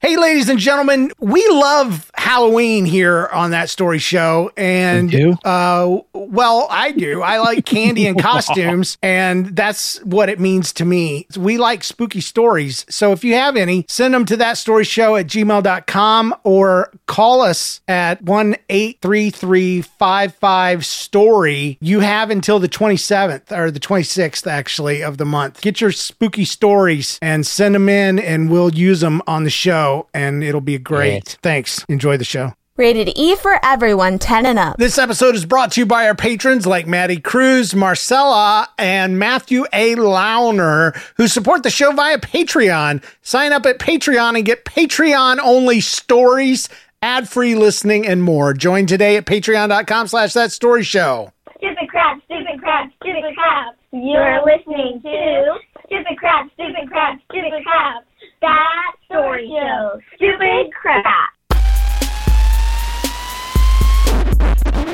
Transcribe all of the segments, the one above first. Hey, ladies and gentlemen, we love Halloween here on That Story Show. And, well, I do. I like candy and costumes, and that's what it means to me. We like spooky stories. So if you have any, send them to thatstoryshow@gmail.com or call us at 1-833-55-STORY. You have until the 27th or the 26th, actually, of the month. Get your spooky stories and send them in, and we'll use them on the show. And it'll be great. Right. Thanks. Enjoy the show. Rated E for everyone, 10 and up. This episode is brought to you by our patrons like Maddie Cruz, Marcella, and Matthew A. Launer, who support the show via Patreon. Sign up at Patreon and get Patreon-only stories, ad-free listening, and more. Join today at patreon.com/thatstoryshow. Stupid crap, stupid crap, stupid crap. You're listening to Stupid Crap, Stupid Crap, Stupid Crap. That Story Show. Stupid crap.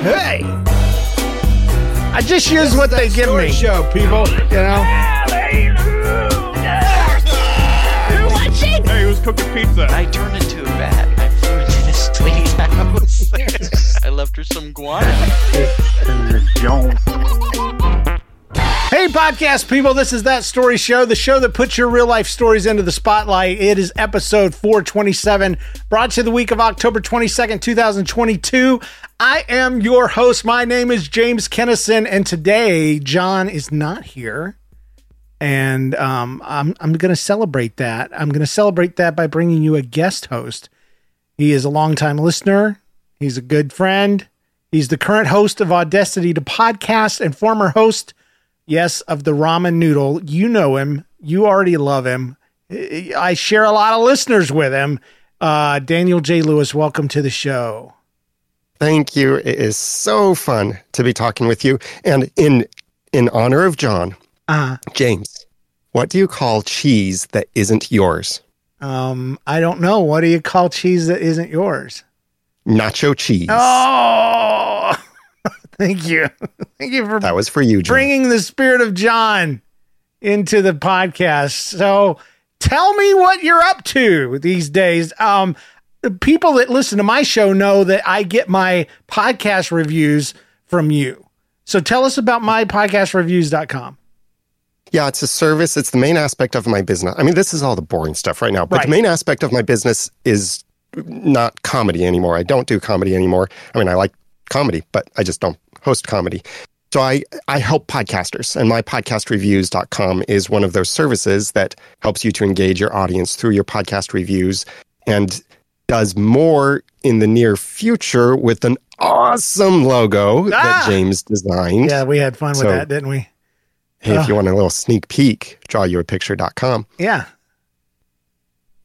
Hey! I just use what they give me. Show, people. You know? Hallelujah! Hey, who's cooking pizza? I turned into a bat. I flew into this lady's house. I left her some guano. Hey, podcast people, this is That Story Show, the show that puts your real-life stories into the spotlight. It is episode 427, brought to you the week of October 22nd, 2022. I am your host. My name is James Kennison, and today, John is not here, and I'm going to celebrate that. I'm going to celebrate that by bringing you a guest host. He is a longtime listener. He's a good friend. He's the current host of Audacity, the podcast, and former host... yes, of the ramen noodle. You know him. You already love him. I share a lot of listeners with him. Daniel J. Lewis, welcome to the show. Thank you. It is so fun to be talking with you. And in honor of John, James, what do you call cheese that isn't yours? I don't know. What do you call cheese that isn't yours? Nacho cheese. Oh! Thank you. Thank you for that was for you, John. Bringing the spirit of John into the podcast. So tell me what you're up to these days. The people that listen to my show know that I get my podcast reviews from you. So tell us about mypodcastreviews.com. Yeah, it's a service. It's the main aspect of my business. I mean, this is all the boring stuff right now, but the main aspect of my business is not comedy anymore. I don't do comedy anymore. I mean, I like comedy, but I just don't host comedy. So I help podcasters, and mypodcastreviews.com is one of those services that helps you to engage your audience through your podcast reviews, and does more in the near future with an awesome logo that James designed. Yeah, we had fun with that, didn't we? Hey, if you want a little sneak peek, drawyouapicture.com. Yeah.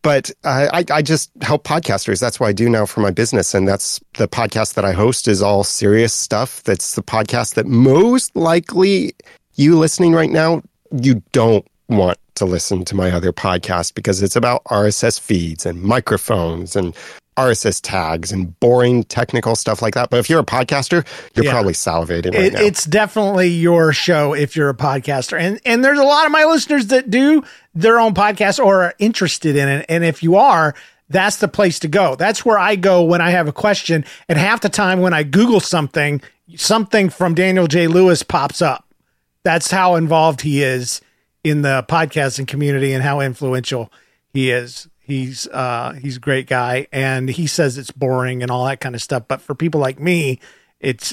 But I just help podcasters. That's what I do now for my business. And that's the podcast that I host is all serious stuff. That's the podcast that most likely you listening right now, you don't want to listen to my other podcast because it's about RSS feeds and microphones and RSS tags and boring technical stuff like that. But if you're a podcaster, you're probably salivating right now. It's definitely your show if you're a podcaster. And there's a lot of my listeners that do their own podcast or are interested in it. And if you are, that's the place to go. That's where I go when I have a question. And half the time when I Google something, something from Daniel J. Lewis pops up. That's how involved he is in the podcasting community and how influential he is. He's a great guy, and he says it's boring and all that kind of stuff. But for people like me, it's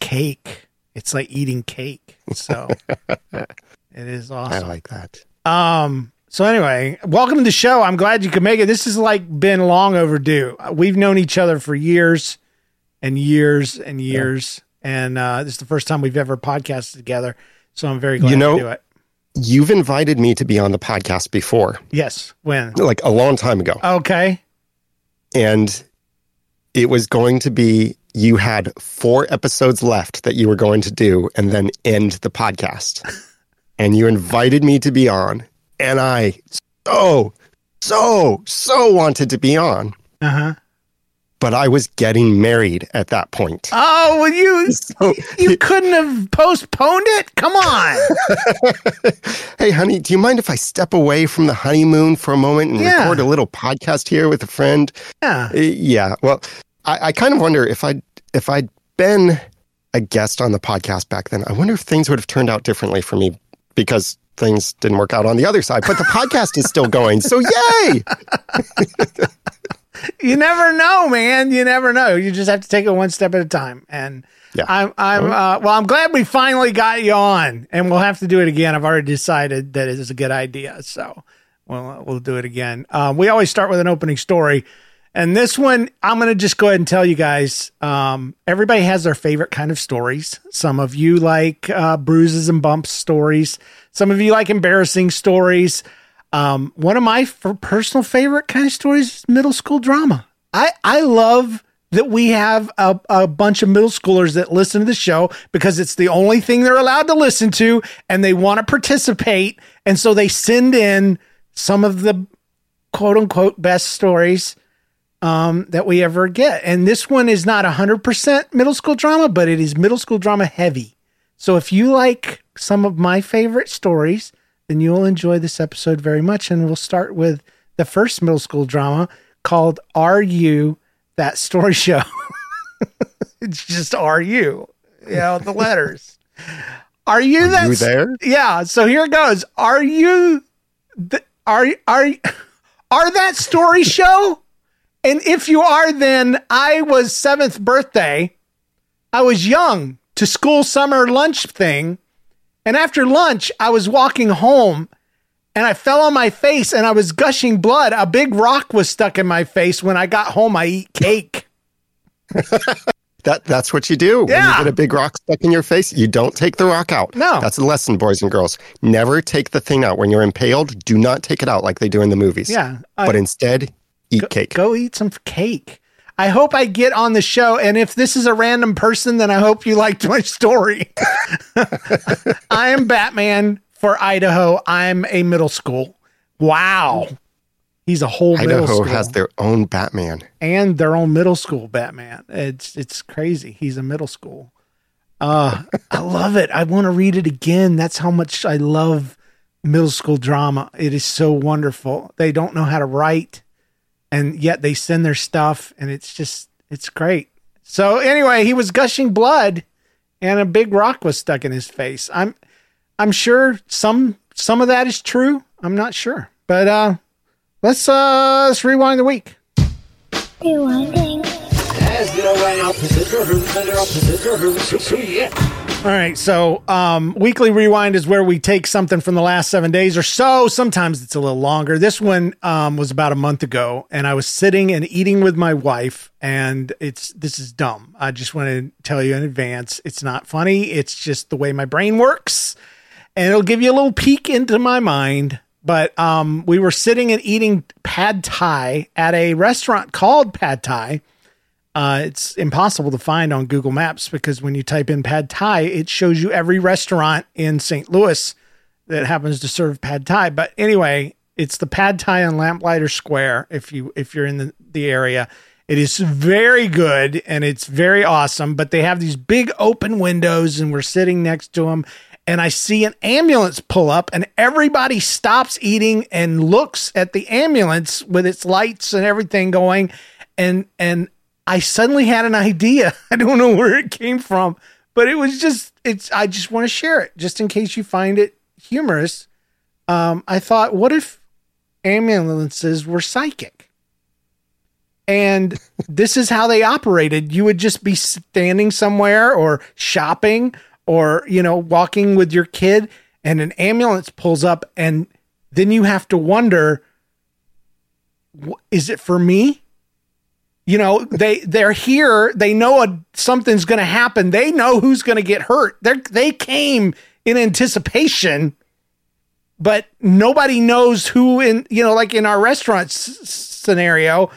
cake. It's like eating cake. So it is awesome. I like that. So anyway, welcome to the show. I'm glad you could make it. This has like been long overdue. We've known each other for years and years and years. Yeah. And this is the first time we've ever podcasted together. So I'm very glad to do it. You've invited me to be on the podcast before. Yes. When? Like a long time ago. Okay. And it was going to be, you had 4 episodes left that you were going to do and then end the podcast. And you invited me to be on. And I so wanted to be on. Uh-huh. But I was getting married at that point. Oh, well, you couldn't have postponed it? Come on. Hey, honey, do you mind if I step away from the honeymoon for a moment and record a little podcast here with a friend? Yeah. Yeah. Well, I kind of wonder if I'd been a guest on the podcast back then, I wonder if things would have turned out differently for me because things didn't work out on the other side. But the podcast is still going, so yay! You never know, man. You never know. You just have to take it one step at a time. And I'm glad we finally got you on, and we'll have to do it again. I've already decided that it is a good idea. So we'll do it again. We always start with an opening story. And this one, I'm going to just go ahead and tell you guys, everybody has their favorite kind of stories. Some of you like bruises and bumps stories. Some of you like embarrassing stories. One of my personal favorite kind of stories is middle school drama. I love that we have a bunch of middle schoolers that listen to the show because it's the only thing they're allowed to listen to and they want to participate. And so they send in some of the quote unquote best stories that we ever get. And this one is not 100% middle school drama, but it is middle school drama heavy. So if you like some of my favorite stories, then you'll enjoy this episode very much. And we'll start with the first middle school drama called Are You That Story Show? It's just Are You, the letters. Are you that? You there? Yeah. So here it goes. Are you, are that story show? And if you are, then I was 7th birthday. I was young to school summer lunch thing. And after lunch, I was walking home and I fell on my face and I was gushing blood. A big rock was stuck in my face. When I got home, I eat cake. That's what you do. Yeah. When you get a big rock stuck in your face, you don't take the rock out. No. That's a lesson, boys and girls. Never take the thing out. When you're impaled, do not take it out like they do in the movies. Yeah. But instead, eat cake. Go eat some cake. I hope I get on the show. And if this is a random person, then I hope you liked my story. I am Batman for Idaho. I'm a middle school. Wow. He's a whole middle school. Idaho has their own Batman. And their own middle school Batman. It's crazy. He's a middle school. I love it. I want to read it again. That's how much I love middle school drama. It is so wonderful. They don't know how to write. And yet they send their stuff, and it's great. So anyway, he was gushing blood, and a big rock was stuck in his face. I'm sure some of that is true. I'm not sure, but let's rewind the week. Rewinding. All right, so weekly rewind is where we take something from the last 7 days or so. Sometimes it's a little longer. This one was about a month ago, and I was sitting and eating with my wife, and this is dumb. I just want to tell you in advance, it's not funny. It's just the way my brain works, and it'll give you a little peek into my mind. But we were sitting and eating Pad Thai at a restaurant called Pad Thai. It's impossible to find on Google Maps because when you type in Pad Thai, it shows you every restaurant in St. Louis that happens to serve Pad Thai. But anyway, it's the Pad Thai on Lamplighter Square. If you're in the area, it is very good and it's very awesome, but they have these big open windows and we're sitting next to them and I see an ambulance pull up and everybody stops eating and looks at the ambulance with its lights and everything going. And I suddenly had an idea. I don't know where it came from, but it was I just want to share it just in case you find it humorous. I thought, what if ambulances were psychic? And this is how they operated. You would just be standing somewhere or shopping or, walking with your kid and an ambulance pulls up and then you have to wonder, is it for me? They're here. They know something's going to happen. They know who's going to get hurt. They came in anticipation, but nobody knows who like in our restaurant scenario,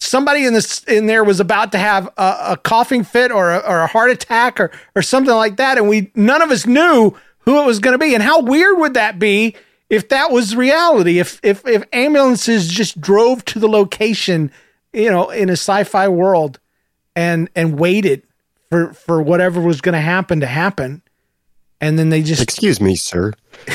somebody in there was about to have a coughing fit or a heart attack or something like that. And none of us knew who it was going to be. And how weird would that be if that was reality? If ambulances just drove to the location, in a sci-fi world and waited for whatever was going to happen. And then they just, excuse me, sir,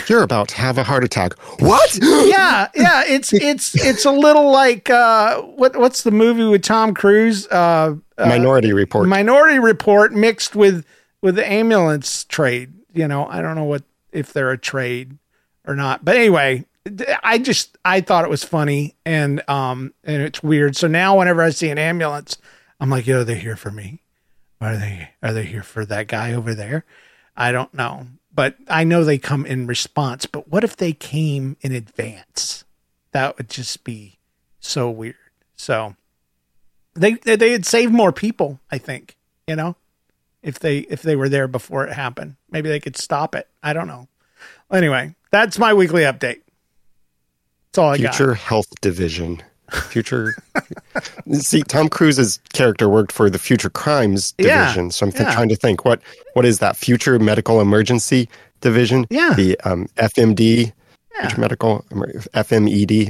you're about to have a heart attack. What? Yeah. It's a little like, what's the movie with Tom Cruise? Minority Report. Minority Report mixed with the ambulance trade. I don't know if they're a trade or not, but anyway, I thought it was funny and it's weird. So now whenever I see an ambulance, I'm like, they're here for me. Are they here for that guy over there? I don't know, but I know they come in response, but what if they came in advance? That would just be so weird. So they'd save more people, I think, if they were there before it happened, maybe they could stop it. I don't know. Anyway, that's my weekly update. That's all I got. Future Health Division. See, Tom Cruise's character worked for the Future Crimes Division. Yeah, so I'm trying to think, what is that? Future Medical Emergency Division? Yeah. The FMD, Future Medical, FMED, the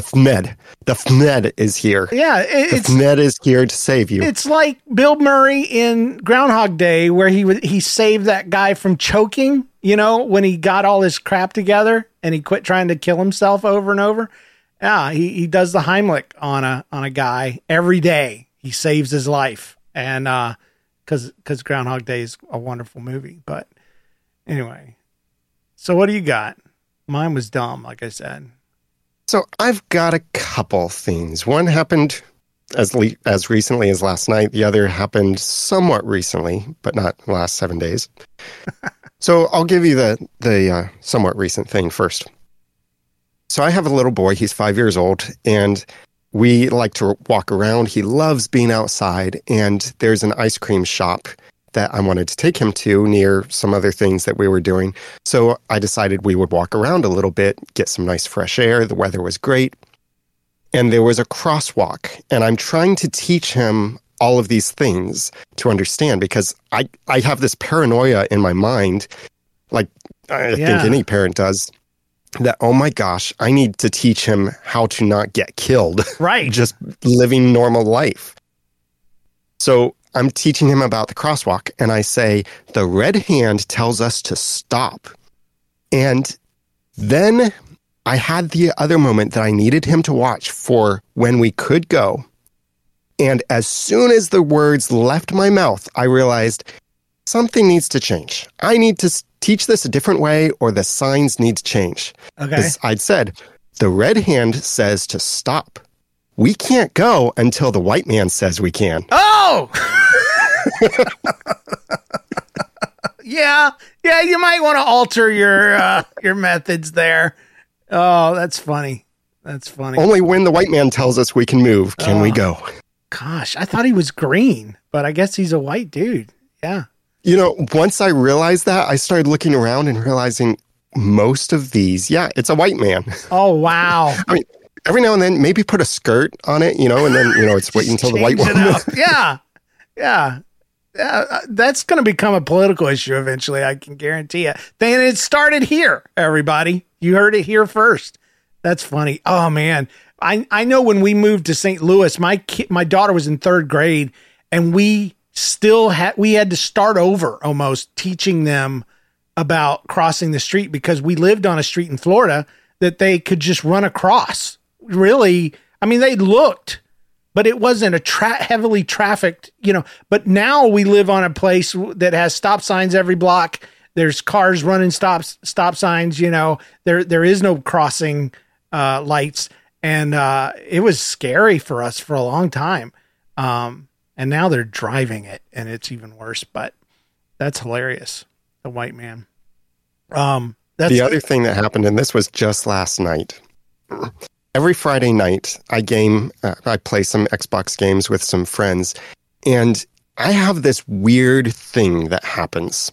FMED. The FMED is here. Yeah. The FMED is here to save you. It's like Bill Murray in Groundhog Day where he saved that guy from choking, when he got all his crap together and he quit trying to kill himself over and over. Yeah, he does the Heimlich on a guy every day. He saves his life, and because Groundhog Day is a wonderful movie. But anyway, so what do you got? Mine was dumb, like I said. So I've got a couple things. One happened as recently as last night. The other happened somewhat recently, but not in the last 7 days. So I'll give you the somewhat recent thing first. So I have a little boy, he's 5 years old, and we like to walk around. He loves being outside, and there's an ice cream shop that I wanted to take him to near some other things that we were doing. So I decided we would walk around a little bit, get some nice fresh air. The weather was great. And there was a crosswalk, and I'm trying to teach him all of these things to understand because I have this paranoia in my mind, like I think any parent does. That, oh my gosh, I need to teach him how to not get killed. Right. Just living normal life. So I'm teaching him about the crosswalk, and I say, the red hand tells us to stop. And then I had the other moment that I needed him to watch for when we could go. And as soon as the words left my mouth, I realized something needs to change. I need to teach this a different way, or the signs need to change. Okay. As I'd said, the red hand says to stop. We can't go until the white man says we can. Oh! Yeah, you might want to alter your methods there. Oh, that's funny. Only when the white man tells us we can move can we go. Gosh, I thought he was green, but I guess he's a white dude. Yeah. Once I realized that, I started looking around and realizing most of these, it's a white man. Oh, wow. I mean, every now and then, maybe put a skirt on it, and then, it's waiting until the white one. Yeah. That's going to become a political issue eventually. I can guarantee it. Then it started here, everybody. You heard it here first. That's funny. Oh man, I know when we moved to St. Louis, my daughter was in third grade, and we still had to start over almost teaching them about crossing the street because we lived on a street in Florida that they could just run across. Really, I mean, they looked. But it wasn't a heavily trafficked, you know. But now we live on a place that has stop signs every block. There's cars running stop signs, you know. There is no crossing lights, and it was scary for us for a long time. And now they're driving it, and it's even worse. But that's hilarious. The white man. That's the other thing that happened, and this was just last night. Every Friday night, I play some Xbox games with some friends, and I have this weird thing that happens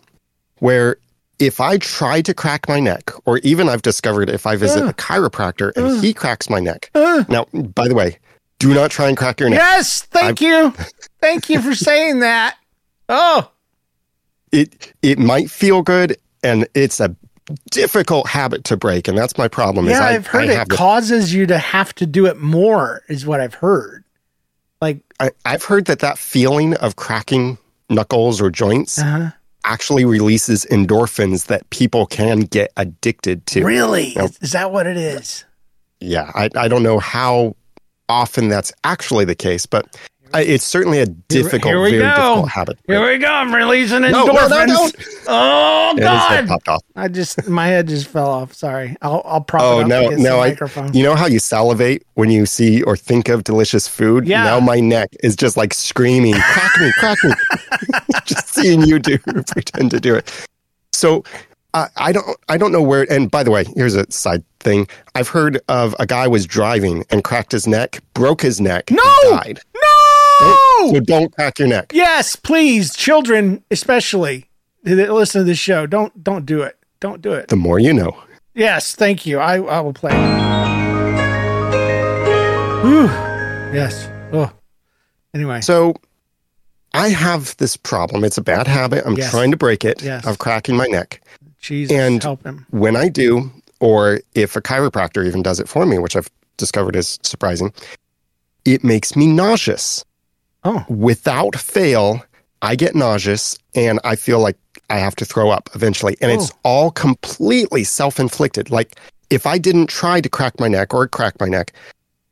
where if I try to crack my neck, or even I've discovered if I visit a chiropractor and he cracks my neck. Now, by the way, do not try and crack your neck. Yes, thank you. Thank you for saying that. Oh. It might feel good, and it's a difficult habit to break, and that's my problem. Yeah, I've heard it causes you to have to do it more, is what I've heard. Like I've heard that feeling of cracking knuckles or joints actually releases endorphins that people can get addicted to. Really? You know, is that what it is? Yeah, I don't know how often that's actually the case, but it's certainly a very difficult habit. Here we go. I'm releasing endorphins. No. Oh, God. My head just fell off. Sorry. I'll prop it up against the microphone. You know how you salivate when you see or think of delicious food? Yeah. Now my neck is just like screaming, crack me, crack me. Just seeing you pretend to do it. So I don't know where. And by the way, here's a side thing. I've heard of a guy was driving and cracked his neck, broke his neck, and died. So don't crack your neck. Yes, please. Children, especially, that listen to this show. Don't do it. Don't do it. The more you know. Yes, thank you. I will play. Whew. Yes. Oh. Anyway. So I have this problem. It's a bad habit. I'm trying to break it. Yes. Of cracking my neck. Jesus, and help him. When I do, or if a chiropractor even does it for me, which I've discovered is surprising, it makes me nauseous. Oh. Without fail, I get nauseous and I feel like I have to throw up eventually. And it's all completely self-inflicted. Like if I didn't try to crack my neck,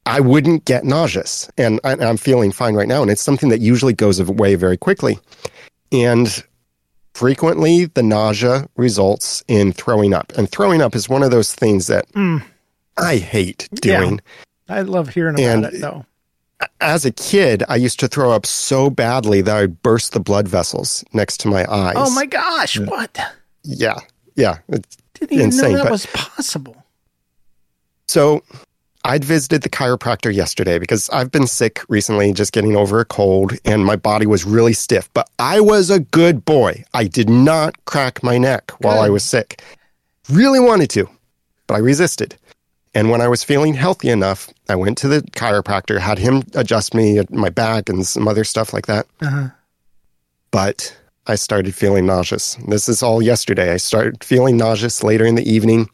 I wouldn't get nauseous. And I'm feeling fine right now. And it's something that usually goes away very quickly. And frequently the nausea results in throwing up. And throwing up is one of those things that I hate doing. Yeah. I love hearing about it though. As a kid, I used to throw up so badly that I burst the blood vessels next to my eyes. Oh my gosh, what? Yeah, yeah. It's didn't even insane, know that was possible. So I'd visited the chiropractor yesterday because I've been sick recently, just getting over a cold, and my body was really stiff. But I was a good boy. I did not crack my neck while I was sick. Really wanted to, but I resisted. And when I was feeling healthy enough, I went to the chiropractor, had him adjust me, my back, and some other stuff like that. Uh-huh. But I started feeling nauseous. This is all yesterday. I started feeling nauseous later in the evening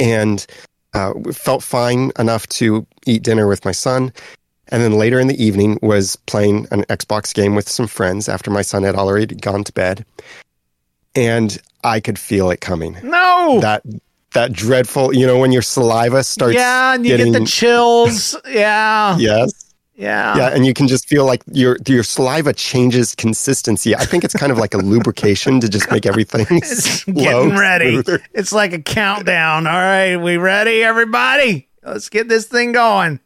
and felt fine enough to eat dinner with my son. And then later in the evening was playing an Xbox game with some friends after my son had already gone to bed. And I could feel it coming. No! That dreadful, you know, when your saliva starts. Yeah, and you get the chills. Yeah. Yes. Yeah. Yeah, and you can just feel like your saliva changes consistency. I think it's kind of like a lubrication to just make everything it's slow. Getting ready. Smoother. It's like a countdown. All right, we ready, everybody? Let's get this thing going.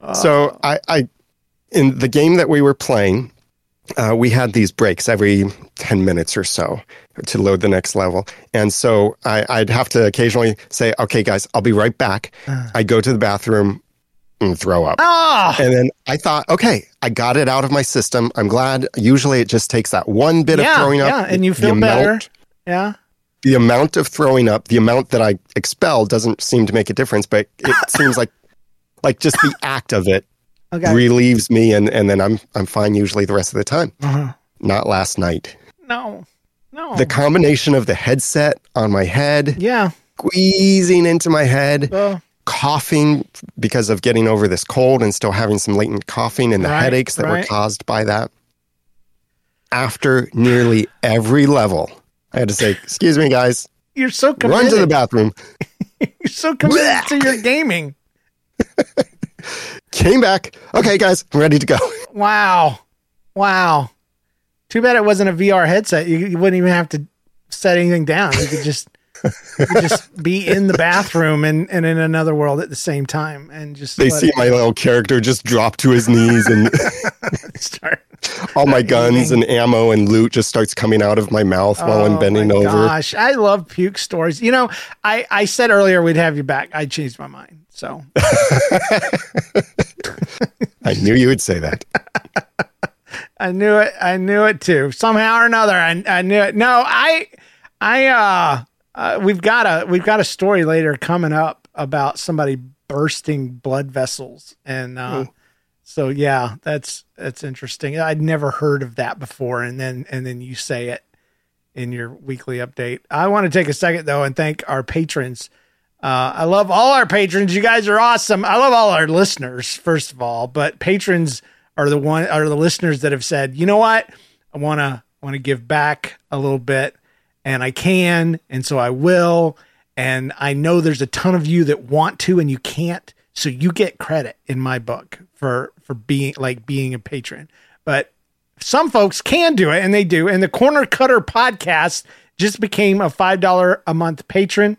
Oh. So I in the game that we were playing, we had these breaks every 10 minutes or so to load the next level. And so I'd have to occasionally say, okay, guys, I'll be right back. I go to the bathroom and throw up. Oh! And then I thought, okay, I got it out of my system. I'm glad. Usually it just takes that one bit of throwing up. Yeah, and you feel better. Yeah. The amount of throwing up, the amount that I expel doesn't seem to make a difference, but it seems like just the act of it relieves me, and then I'm fine usually the rest of the time. Uh-huh. Not last night. No. The combination of the headset on my head. Yeah. Squeezing into my head. Coughing because of getting over this cold and still having some latent coughing and the headaches that were caused by that. After nearly every level, I had to say, excuse me, guys. You're so committed. Run to the bathroom. You're so committed to your gaming. Came back. Okay, guys, I'm ready to go. Wow. Too bad it wasn't a VR headset. You wouldn't even have to set anything down. You could just be in the bathroom and in another world at the same time, and just they see my little character just drop to his knees and start. All my guns and ammo and loot just starts coming out of my mouth while I'm bending over. Gosh, I love puke stories. You know, I said earlier we'd have you back. I changed my mind. So I knew you would say that. I knew it too. Somehow or another, I knew it. No, we've got a story later coming up about somebody bursting blood vessels, and so yeah, that's interesting. I'd never heard of that before, and then you say it in your weekly update. I want to take a second though and thank our patrons. I love all our patrons. You guys are awesome. I love all our listeners, first of all, but patrons are the listeners that have said, you know what, I want to give back a little bit. And I can, and so I will, and I know there's a ton of you that want to and you can't, so you get credit in my book for being a patron. But some folks can do it, and they do, and the Corner Cutter podcast just became a $5 a month patron,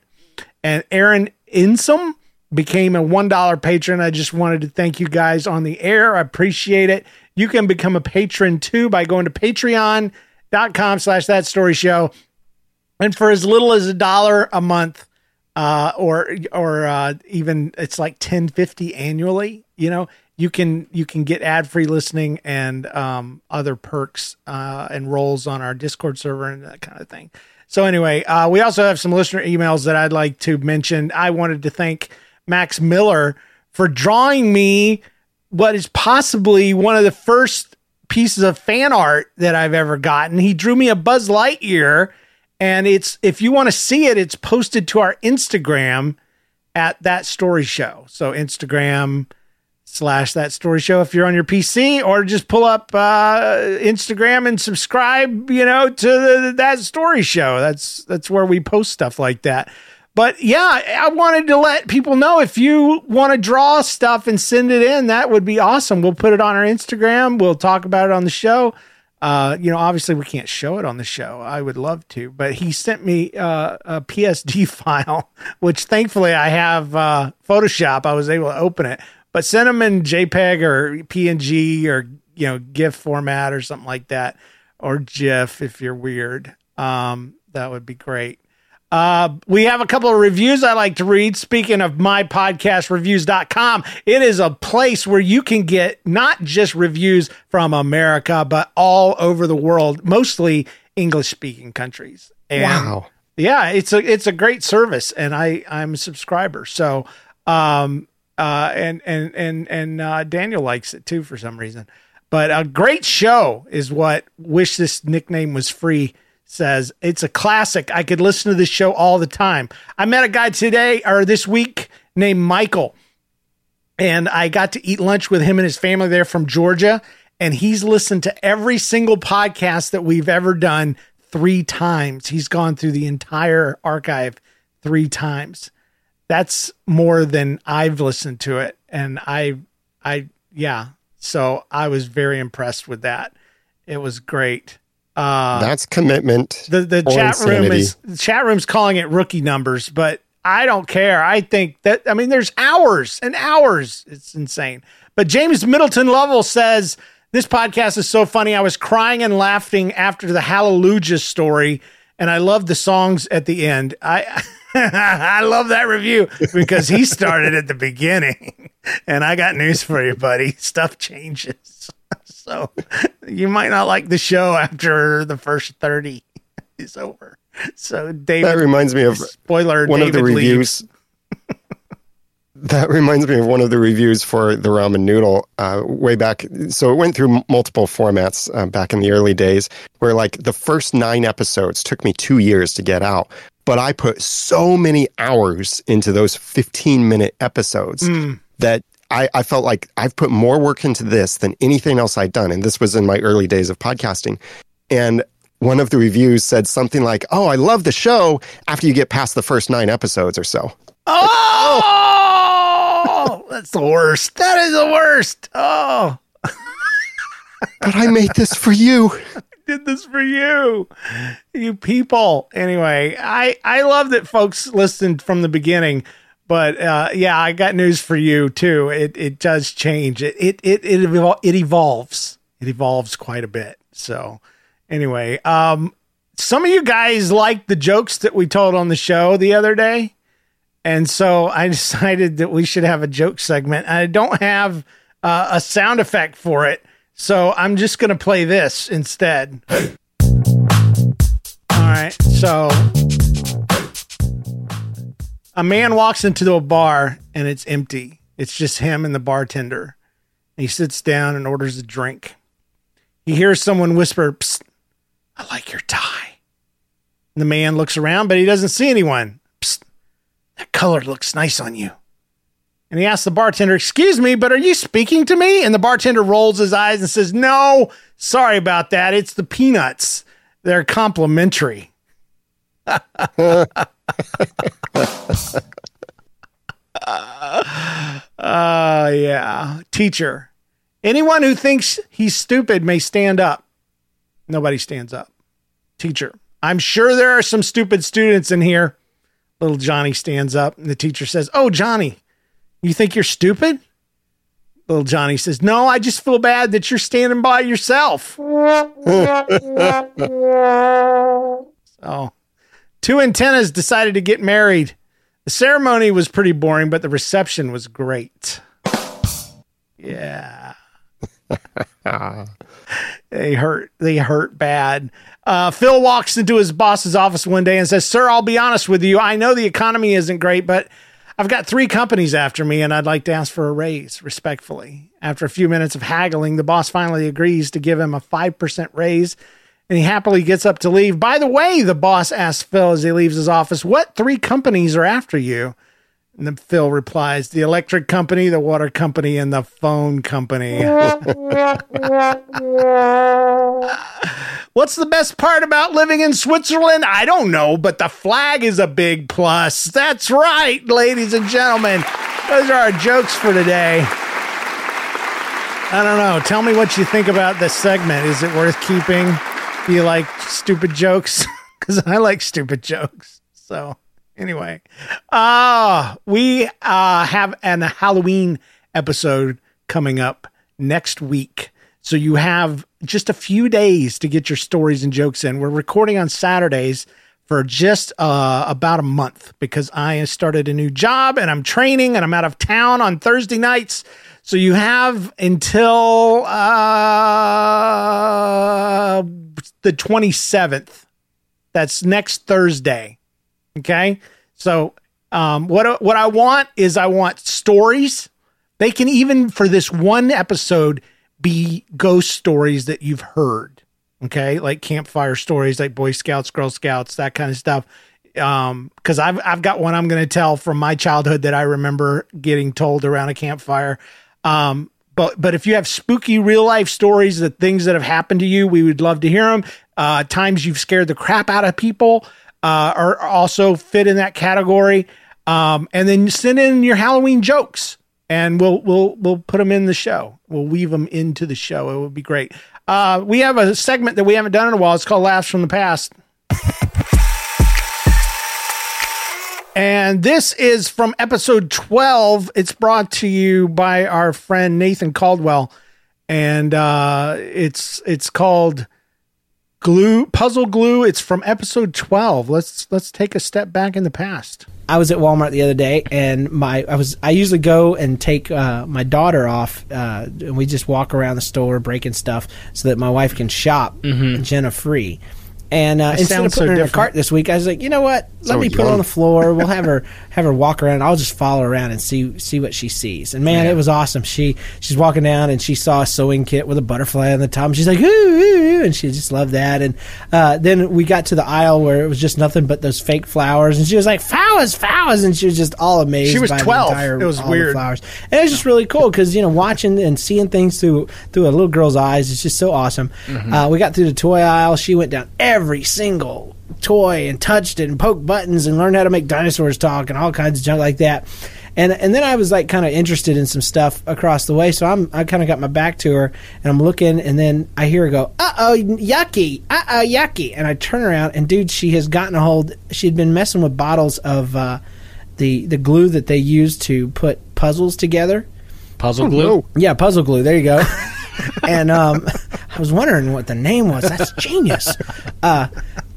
and Aaron Insum became a $1 patron. I just wanted to thank you guys on the air. I appreciate it. You can become a patron too by going to patreon.com/thatstoryshow. And for as little as $1 a month, or even it's like $10.50 annually, you know, you can get ad-free listening and other perks and roles on our Discord server and that kind of thing. So anyway, we also have some listener emails that I'd like to mention. I wanted to thank Max Miller for drawing me what is possibly one of the first pieces of fan art that I've ever gotten. He drew me a Buzz Lightyear. And if you want to see it, it's posted to our Instagram at That Story Show. So Instagram.com/That Story Show if you're on your PC, or just pull up Instagram and subscribe, you know, to the That Story Show. That's where we post stuff like that. But yeah, I wanted to let people know if you want to draw stuff and send it in, that would be awesome. We'll put it on our Instagram. We'll talk about it on the show. You know, obviously we can't show it on the show. I would love to, but he sent me a PSD file, which thankfully I have Photoshop. I was able to open it, but send them in JPEG or PNG or, you know, GIF format or something like that, or GIF if you're weird. That would be great. We have a couple of reviews I like to read. Speaking of mypodcastreviews.com, it is a place where you can get not just reviews from America, but all over the world, mostly English-speaking countries. And wow. Yeah, it's a great service, and I'm a subscriber. So, and Daniel likes it too for some reason. But a great show is what Wish This Nickname Was Free says. It's a classic. I could listen to this show all the time. I met a guy this week named Michael, and I got to eat lunch with him and his family there from Georgia. And he's listened to every single podcast that we've ever done 3 times. He's gone through the entire archive 3 times. That's more than I've listened to it. And so I was very impressed with that. It was great. That's commitment. The chat insanity. The chat room's calling it rookie numbers, but I don't care. I think that, I mean, there's hours and hours. It's insane. But James Middleton Lovell says, this podcast is so funny. I was crying and laughing after the Hallelujah story, and I love the songs at the end. I love that review because he started at the beginning, and I got news for you, buddy. Stuff changes. So you might not like the show after the first 30 is over. So David, that reminds me of David of the reviews. That reminds me of one of the reviews for the ramen noodle way back. So it went through multiple formats back in the early days where like the first 9 episodes took me 2 years to get out. But I put so many hours into those 15-minute episodes that I felt like I've put more work into this than anything else I'd done. And this was in my early days of podcasting. And one of the reviews said something like, "Oh, I love the show after you get past the first 9 episodes or so." Oh, that's the worst. That is the worst. Oh, but I made this for you. I did this for you, you people. Anyway, I loved it. Folks listened from the beginning, but yeah, I got news for you too. It does change. It evolves. It evolves quite a bit. So anyway, some of you guys liked the jokes that we told on the show the other day. And so I decided that we should have a joke segment. I don't have a sound effect for it, so I'm just going to play this instead. All right. So a man walks into a bar and it's empty. It's just him and the bartender. He sits down and orders a drink. He hears someone whisper, "Psst, I like your tie." And the man looks around, but he doesn't see anyone. "That color looks nice on you." And he asks the bartender, "Excuse me, but are you speaking to me?" And the bartender rolls his eyes and says, "No, sorry about that. It's the peanuts. They're complimentary." Yeah. Teacher. Anyone who thinks he's stupid may stand up. Nobody stands up. Teacher. I'm sure there are some stupid students in here. Little Johnny stands up and the teacher says, "Oh, Johnny, you think you're stupid?" Little Johnny says, "No, I just feel bad that you're standing by yourself." So, 2 antennas decided to get married. The ceremony was pretty boring, but the reception was great. Yeah. They hurt bad. Phil walks into his boss's office one day and says, "Sir, I'll be honest with you. I know the economy isn't great, but I've got 3 companies after me and I'd like to ask for a raise respectfully." After a few minutes of haggling, the boss finally agrees to give him a 5% raise and he happily gets up to leave. "By the way," the boss asks Phil as he leaves his office, "what 3 companies are after you?" And then Phil replies, "The electric company, the water company, and the phone company." "What's the best part about living in Switzerland? I don't know, but the flag is a big plus." That's right, ladies and gentlemen. Those are our jokes for today. I don't know. Tell me what you think about this segment. Is it worth keeping? Do you like stupid jokes? Because I like stupid jokes. So... anyway, we have a Halloween episode coming up next week. So you have just a few days to get your stories and jokes in. We're recording on Saturdays for just about a month because I started a new job and I'm training and I'm out of town on Thursday nights. So you have until the 27th. That's next Thursday. Okay. So, what I want is I want stories. They can even for this one episode be ghost stories that you've heard. Okay. Like campfire stories, like Boy Scouts, Girl Scouts, that kind of stuff. 'Cause I've got one I'm going to tell from my childhood that I remember getting told around a campfire. But if you have spooky real life stories, the things that have happened to you, we would love to hear them. Times you've scared the crap out of people. Are also fit in that category. And then send in your Halloween jokes and we'll put them in the show. We'll weave them into the show. It would be great. We have a segment that we haven't done in a while. It's called Laughs from the Past. And this is from episode 12. It's brought to you by our friend Nathan Caldwell. And it's called Puzzle Glue. It's from episode 12. Let's take a step back in the past. I was at Walmart the other day, and I usually go and take my daughter off, and we just walk around the store breaking stuff so that my wife can shop Jenna free. And instead of putting her in a cart this week, I was like, you know what? Let me put her on the floor. We'll have her walk around. I'll just follow her around and see what she sees. And man, it was awesome. She's walking down and she saw a sewing kit with a butterfly on the top. And she's like, ooh, ooh, ooh, and she just loved that. And then we got to the aisle where it was just nothing but those fake flowers. And she was like, flowers, flowers, and she was just all amazed. She was by 12. It was weird. Flowers. And it was just really cool because watching and seeing things through a little girl's eyes is just so awesome. Mm-hmm. We got through the toy aisle. She went down every single toy and touched it and poked buttons and learned how to make dinosaurs talk and all kinds of junk like that. And then I was like kind of interested in some stuff across the way, so I kind of got my back to her and I'm looking, and then I hear her go, uh oh yucky, and I turn around and dude, she has gotten a hold. She had been messing with bottles of the glue that they use to put puzzles together. Puzzle glue? Yeah, puzzle glue. There you go. And I was wondering what the name was. That's genius.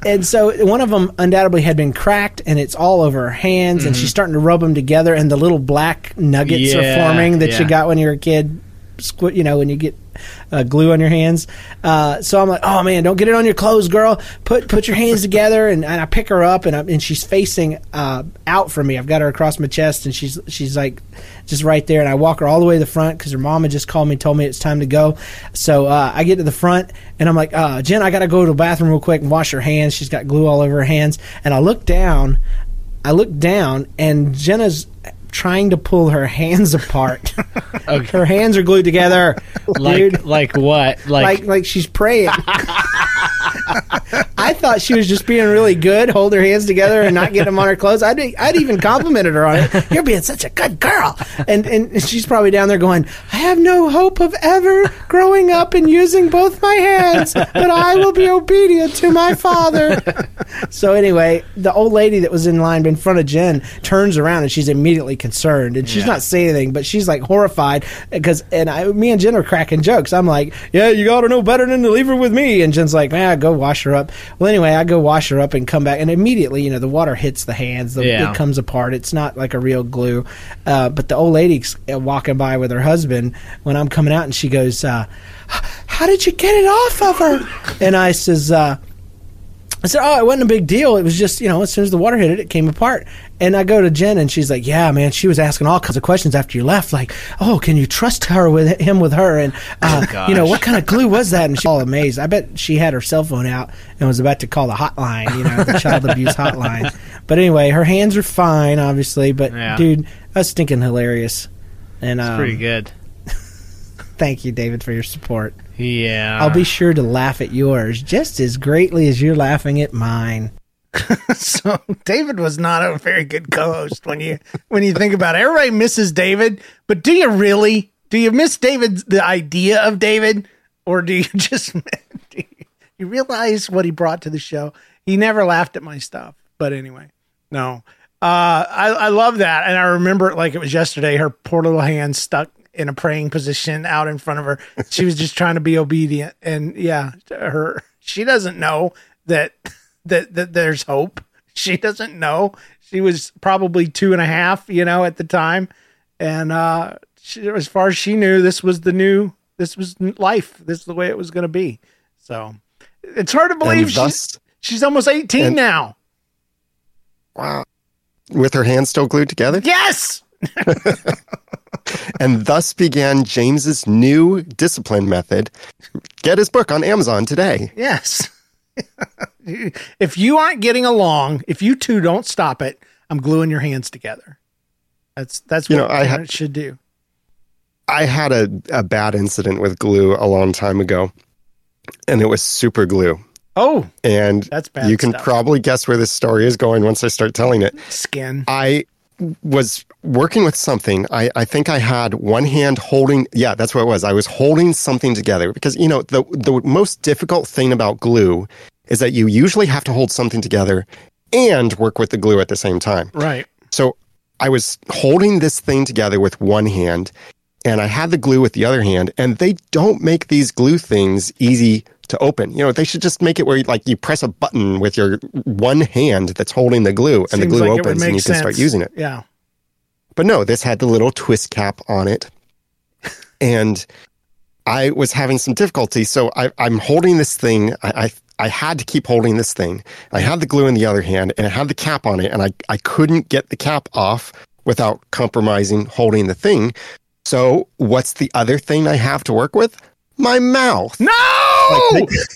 And so one of them undoubtedly had been cracked, and it's all over her hands, mm-hmm. and she's starting to rub them together, and the little black nuggets are forming that you got when you were a kid, when you get glue on your hands. So I'm like, oh, man, don't get it on your clothes, girl. Put your hands together, and I pick her up, and she's facing out from me. I've got her across my chest, and she's like just right there, and I walk her all the way to the front because her mom had just called me and told me it's time to go. So I get to the front, and I'm like, Jen, I got to go to the bathroom real quick and wash her hands. She's got glue all over her hands. And I look down, and Jenna's trying to pull her hands apart. Okay. Her hands are glued together. Like what? Like she's praying. I thought she was just being really good, hold her hands together and not get them on her clothes. I'd even complimented her on it. You're being such a good girl. And she's probably down there going, I have no hope of ever growing up and using both my hands, but I will be obedient to my father. So anyway, the old lady that was in line in front of Jen turns around and she's immediately concerned, and she's not saying anything, but she's like horrified because, and me and Jen are cracking jokes. I'm like, yeah, you ought to know better than to leave her with me. And Jen's like, man, go wash her up. Well, anyway, I go wash her up and come back, and immediately, the water hits the hands. It comes apart. It's not like a real glue. But the old lady's walking by with her husband when I'm coming out, and she goes, how did you get it off of her? And I says, I said, oh, it wasn't a big deal. It was just, as soon as the water hit it, it came apart. And I go to Jen, and she's like, yeah, man, she was asking all kinds of questions after you left. Like, oh, can you trust her with her? And, what kind of glue was that? And she's all amazed. I bet she had her cell phone out and was about to call the hotline, the child abuse hotline. But anyway, her hands are fine, obviously. But, dude, that's stinking hilarious. And it's pretty good. Thank you, David, for your support. Yeah. I'll be sure to laugh at yours just as greatly as you're laughing at mine. So David was not a very good co-host when you think about it. Everybody misses David, but do you really? Do you miss David, the idea of David, or do you realize what he brought to the show? He never laughed at my stuff. But anyway, no. I love that, and I remember it like it was yesterday. Her poor little hand stuck in a praying position out in front of her. She was just trying to be obedient, and she doesn't know that there's hope. She doesn't know. She was probably 2.5, at the time. And as far as she knew, this was life. This is the way it was going to be. So it's hard to believe she's almost 18 now. Wow. With her hands still glued together? Yes. And thus began James's new discipline method. Get his book on Amazon today. Yes. If you aren't getting along, if you two don't stop it, I'm gluing your hands together. That's what parents should do. I had a bad incident with glue a long time ago, and it was super glue. Oh, and that's bad. You can probably guess where this story is going once I start telling it. Skin. I was working with something. I think I had one hand holding. Yeah, that's what it was. I was holding something together because, the most difficult thing about glue is that you usually have to hold something together and work with the glue at the same time. Right. So I was holding this thing together with one hand, and I had the glue with the other hand, and they don't make these glue things easy to open. They should just make it where you press a button with your one hand that's holding the glue, and the glue opens and you can start using it. Yeah. But no, this had the little twist cap on it. And I was having some difficulty. So I'm holding this thing. I I had to keep holding this thing. I had the glue in the other hand, and I had the cap on it, and I couldn't get the cap off without compromising holding the thing. So what's the other thing I have to work with? My mouth.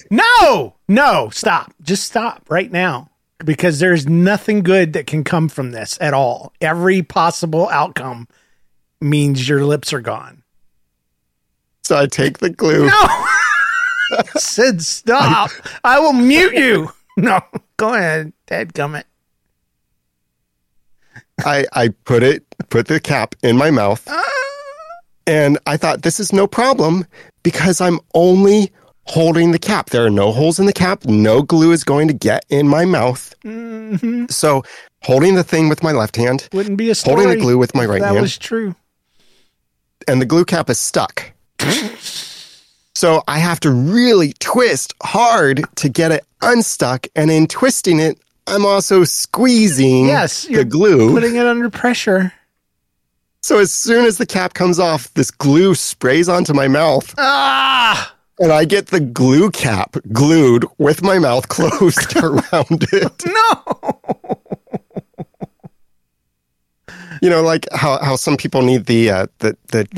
No, stop. Just stop right now, because there's nothing good that can come from this at all. Every possible outcome means your lips are gone. So I take the glue. No. Sid, stop. I will mute you. No, go ahead. Dadgummit. I put the cap in my mouth. And I thought, this is no problem because I'm only holding the cap. There are no holes in the cap. No glue is going to get in my mouth. Mm-hmm. So holding the thing with my left hand. Wouldn't be a story. Holding the glue with my right hand. That was true. And the glue cap is stuck. So I have to really twist hard to get it unstuck. And in twisting it, I'm also squeezing the glue. Putting it under pressure. So as soon as the cap comes off, this glue sprays onto my mouth. Ah! And I get the glue cap glued with my mouth closed around it. No! You know, like how some people need the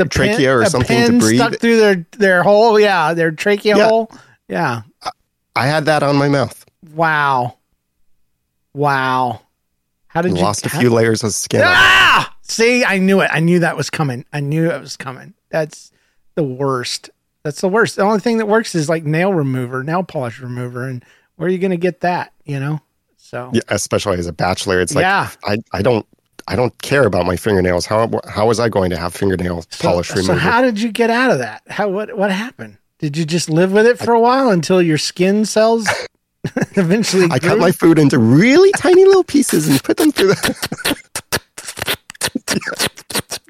trachea pin, or something to breathe. Stuck through their hole. Yeah, their trachea hole. Yeah. I had that on my mouth. Wow. How did you lost a few layers of skin? Ah! See, I knew it. I knew that was coming. That's the worst. The only thing that works is like nail polish remover. And where are you going to get that? You know? So yeah, especially as a bachelor, it's like, I don't care about my fingernails. How was I going to have fingernail polish remover? So how did you get out of that? What happened? Did you just live with it for a while until your skin cells eventually grew? I cut my food into really tiny little pieces and put them through the...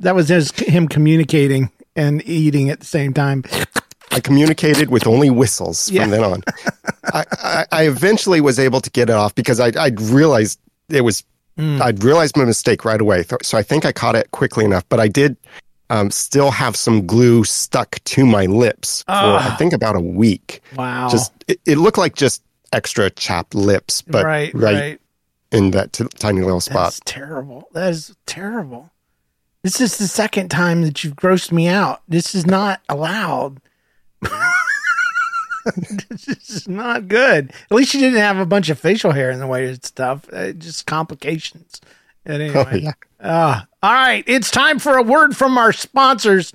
That was just him communicating and eating at the same time. I communicated with only whistles from then on. I eventually was able to get it off because I realized it was... I'd realized my mistake right away. So I think I caught it quickly enough, but I did still have some glue stuck to my lips for, I think, about a week. Wow. Just it looked like just extra chapped lips, but right. in that tiny little spot. That's terrible. That is terrible. This is the second time that you've grossed me out. This is not allowed. This is not good. At least you didn't have a bunch of facial hair in the way and stuff. Just complications. And anyway, all right, it's time for a word from our sponsors.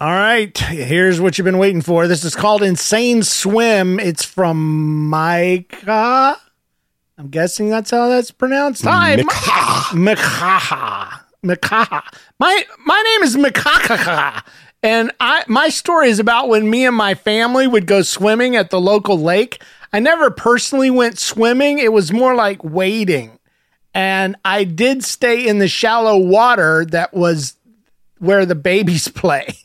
All right, here's what you've been waiting for. This is called Insane Swim. It's from Micah. I'm guessing that's how that's pronounced. Hi, Micah. My name is Micah, and my story is about when me and my family would go swimming at the local lake. I never personally went swimming. It was more like wading, and I did stay in the shallow water that was where the babies play.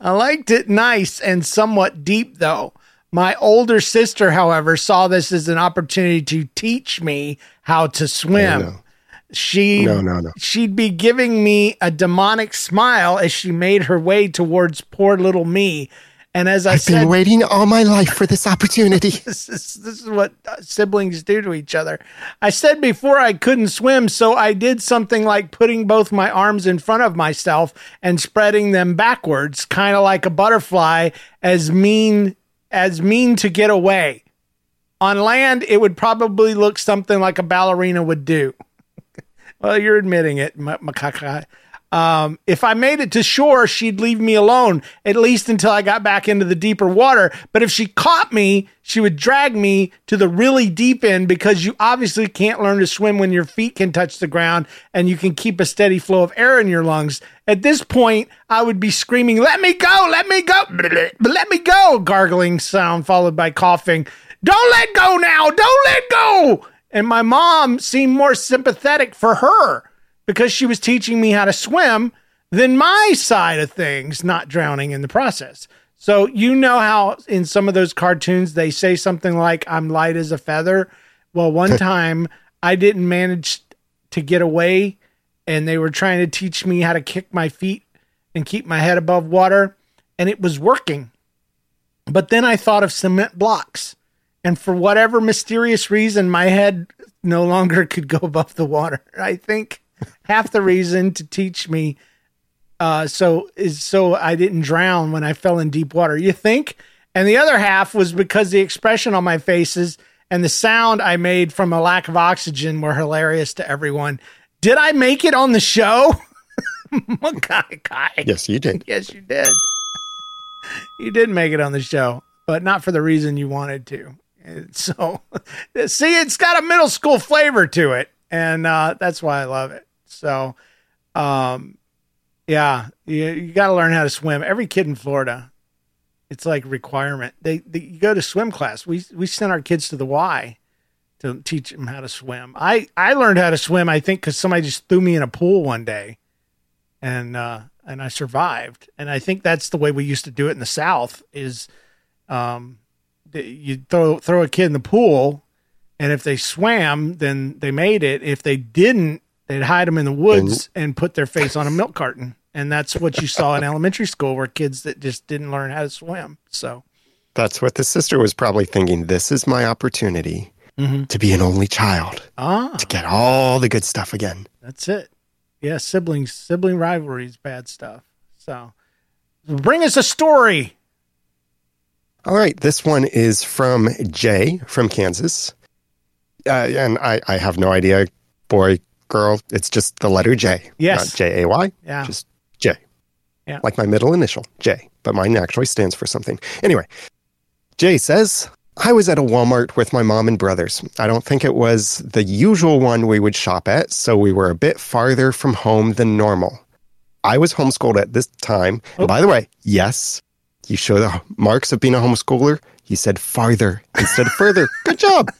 I liked it nice and somewhat deep, though. My older sister, however, saw this as an opportunity to teach me how to swim. Oh, no. She'd be giving me a demonic smile as she made her way towards poor little me. And as I said, I've been waiting all my life for this opportunity. This is what siblings do to each other. I said before I couldn't swim, so I did something like putting both my arms in front of myself and spreading them backwards, kind of like a butterfly, as mean to get away. On land, it would probably look something like a ballerina would do. Well, you're admitting it, Makaka. If I made it to shore, she'd leave me alone, at least until I got back into the deeper water. But if she caught me, she would drag me to the really deep end, because you obviously can't learn to swim when your feet can touch the ground and you can keep a steady flow of air in your lungs. At this point, I would be screaming, let me go, let me go, gargling sound followed by coughing. Don't let go now, don't let go. And my mom seemed more sympathetic for her, because she was teaching me how to swim than my side of things, not drowning in the process. So you know how in some of those cartoons they say something like, I'm light as a feather. Well, one time I didn't manage to get away, and they were trying to teach me how to kick my feet and keep my head above water, and it was working. But then I thought of cement blocks, and for whatever mysterious reason, my head no longer could go above the water. I think half the reason to teach me so I didn't drown when I fell in deep water, you think? And the other half was because the expression on my faces and the sound I made from a lack of oxygen were hilarious to everyone. Did I make it on the show? Yes, you did. Yes, you did. You did make it on the show, but not for the reason you wanted to. And so, see, it's got a middle school flavor to it. And that's why I love it. So, yeah, you got to learn how to swim. Every kid in Florida, it's like requirement. You go to swim class. We sent our kids to the Y to teach them how to swim. I learned how to swim, I think, because somebody just threw me in a pool one day, and I survived. And I think that's the way we used to do it in the South is you throw a kid in the pool. And if they swam, then they made it. If they didn't, they'd hide them in the woods and put their face on a milk carton. And that's what you saw in elementary school, were kids that just didn't learn how to swim. So that's what the sister was probably thinking. This is my opportunity to be an only child, to get all the good stuff again. That's it. Yeah, sibling rivalries, bad stuff. So bring us a story. All right. This one is from Jay from Kansas. And I have no idea, boy, girl, it's just the letter J. Yes. Not J-A-Y, yeah. Just J. Yeah. Like my middle initial, J, but mine actually stands for something. Anyway, Jay says, I was at a Walmart with my mom and brothers. I don't think it was the usual one we would shop at, so we were a bit farther from home than normal. I was homeschooled at this time. And by the way, yes, you show the marks of being a homeschooler. You said farther instead of further. Good job.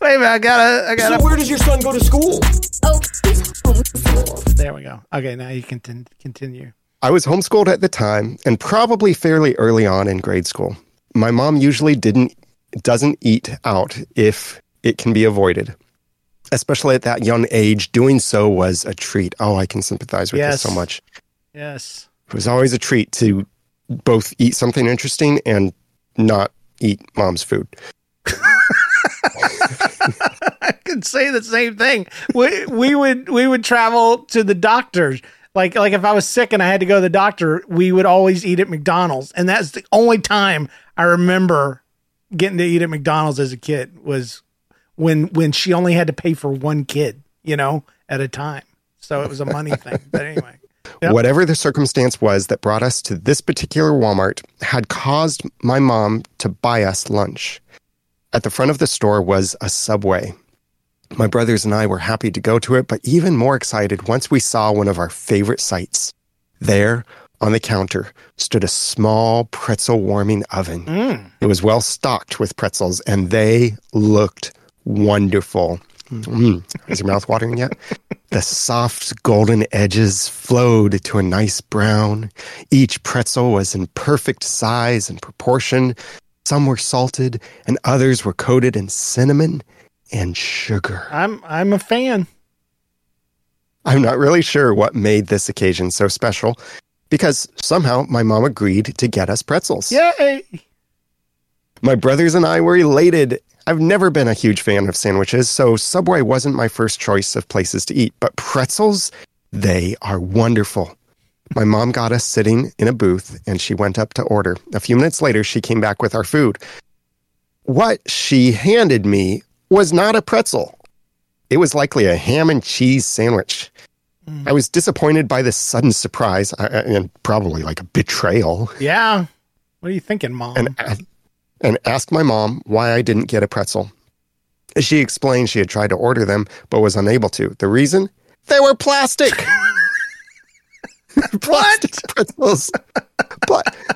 Wait a minute, I gotta. So where does your son go to school? Oh, he's homeschooled. There we go. Okay, now you can continue. I was homeschooled at the time, and probably fairly early on in grade school. My mom usually doesn't eat out if it can be avoided. Especially at that young age, doing so was a treat. Oh, I can sympathize with this so much. Yes. It was always a treat to both eat something interesting and not eat mom's food. I could say the same thing. We would travel to the doctor. Like if I was sick and I had to go to the doctor, we would always eat at McDonald's. And that's the only time I remember getting to eat at McDonald's as a kid, was when she only had to pay for one kid, at a time. So it was a money thing. But anyway. Yep. Whatever the circumstance was that brought us to this particular Walmart had caused my mom to buy us lunch. At the front of the store was a Subway. My brothers and I were happy to go to it, but even more excited once we saw one of our favorite sights. There, on the counter, stood a small pretzel warming oven. It was well stocked with pretzels, and they looked wonderful. Is your mouth watering yet? The soft golden edges flowed to a nice brown. Each pretzel was in perfect size and proportion. Some were salted, and others were coated in cinnamon and sugar. I'm a fan. I'm not really sure what made this occasion so special, because somehow my mom agreed to get us pretzels. Yay! My brothers and I were elated. I've never been a huge fan of sandwiches, so Subway wasn't my first choice of places to eat. But pretzels, they are wonderful. My mom got us sitting in a booth, and she went up to order. A few minutes later, she came back with our food. What she handed me was not a pretzel. It was likely a ham and cheese sandwich. I was disappointed by this sudden surprise and probably like a betrayal. Yeah. What are you thinking, Mom? And asked my mom why I didn't get a pretzel. She explained she had tried to order them, but was unable to. The reason? They were plastic. Plastic pretzels.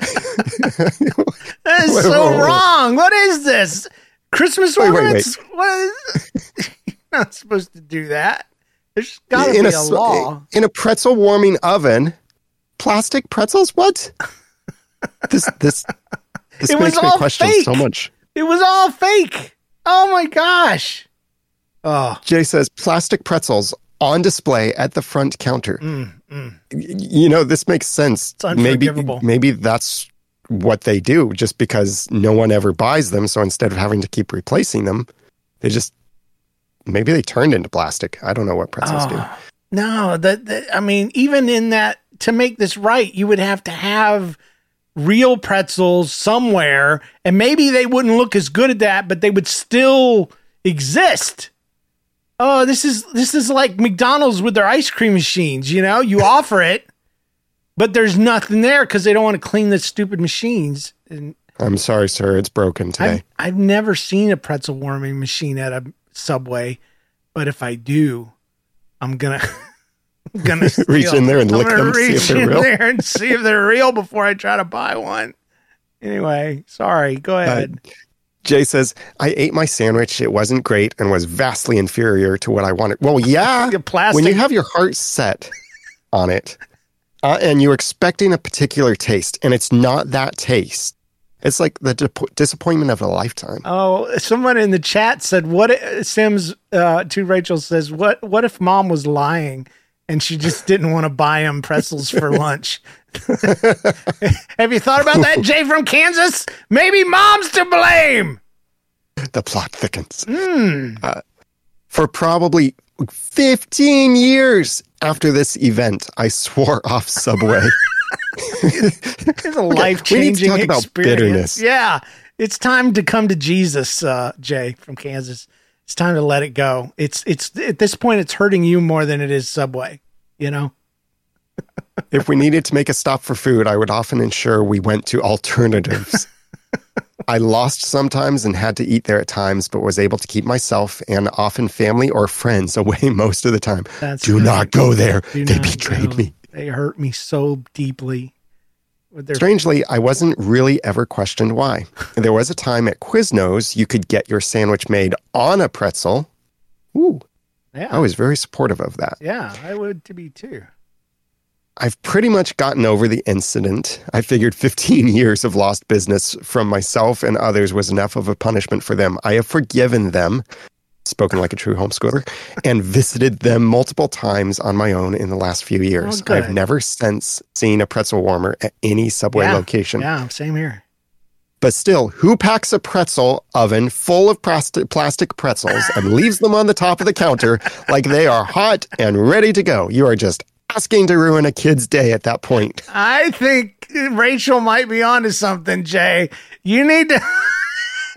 That is so wrong. What is this? Christmas ornaments? Wait. What is... You're not supposed to do that. There's got to be a law. In a pretzel warming oven, plastic pretzels? What? This makes me question so much. It was all fake. Oh, my gosh. Oh. Jay says, plastic pretzels on display at the front counter. You know, this makes sense. It's unforgivable. Maybe that's what they do, just because no one ever buys them. So instead of having to keep replacing them, they just... Maybe they turned into plastic. I don't know what pretzels do. No, I mean, even in that, to make this right, you would have to have real pretzels somewhere, and maybe they wouldn't look as good at that, but they would still exist. Oh, this is like McDonald's with their ice cream machines. You know, you offer it, but there's nothing there because they don't want to clean the stupid machines. And I'm sorry, sir, it's broken today. I've never seen a pretzel warming machine at a Subway, but if I do, I'm gonna reach in there and lick them, see if they're real. There and see if they're real before I try to buy one. Anyway, sorry. Go ahead. Jay says, I ate my sandwich. It wasn't great and was vastly inferior to what I wanted. Well, yeah, when you have your heart set on it and you're expecting a particular taste and it's not that taste. It's like the disappointment of a lifetime. Oh, someone in the chat said, to Rachel says, what if Mom was lying and she just didn't want to buy him pretzels for lunch? Have you thought about that, Jay from Kansas? Maybe Mom's to blame. The plot thickens. For probably 15 years after this event, I swore off Subway. It's a life-changing experience. About bitterness. Yeah, it's time to come to Jesus, Jay from Kansas. It's time to let it go. It's at this point, it's hurting you more than it is Subway. You know. If we needed to make a stop for food, I would often ensure we went to alternatives. I lost sometimes and had to eat there at times, but was able to keep myself and often family or friends away most of the time. Not go there. They betrayed me. They hurt me so deeply. Strangely, I wasn't really ever questioned why. There was a time at Quiznos you could get your sandwich made on a pretzel. Ooh, yeah. I was very supportive of that. Yeah, I would to be too. I've pretty much gotten over the incident. I figured 15 years of lost business from myself and others was enough of a punishment for them. I have forgiven them. Spoken like a true homeschooler, and visited them multiple times on my own in the last few years. I've never since seen a pretzel warmer at any Subway location. Yeah, same here. But still, who packs a pretzel oven full of plastic pretzels and leaves them on the top of the counter like they are hot and ready to go? You are just asking to ruin a kid's day at that point. I think Rachel might be onto something, Jay. You need to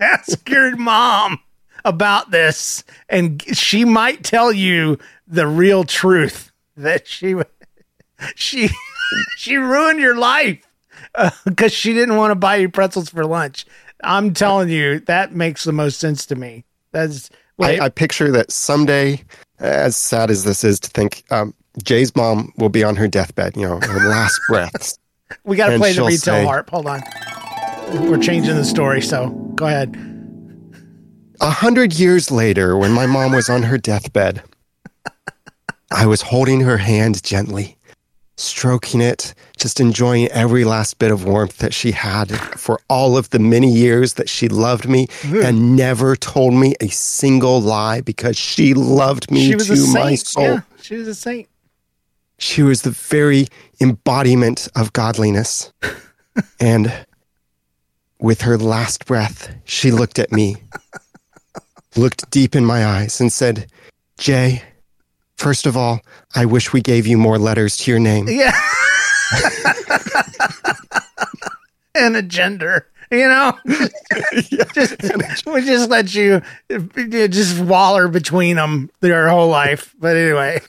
ask your mom about this, and she might tell you the real truth, that she ruined your life because she didn't want to buy you pretzels for lunch. I'm telling you, that makes the most sense to me. That's I picture that someday, as sad as this is to think, Jay's mom will be on her deathbed, you know, her last breaths. We got to play the retail harp. Hold on. We're changing the story, so go ahead. 100 years later, when my mom was on her deathbed, I was holding her hand gently, stroking it, just enjoying every last bit of warmth that she had for all of the many years that she loved me and never told me a single lie because she loved me to my soul. Yeah, she was a saint. She was the very embodiment of godliness. And with her last breath, she looked at me, looked deep in my eyes and said, Jay, first of all, I wish we gave you more letters to your name. Yeah. And a gender, you know? Yeah. We just let you just waller between them your whole life. But anyway.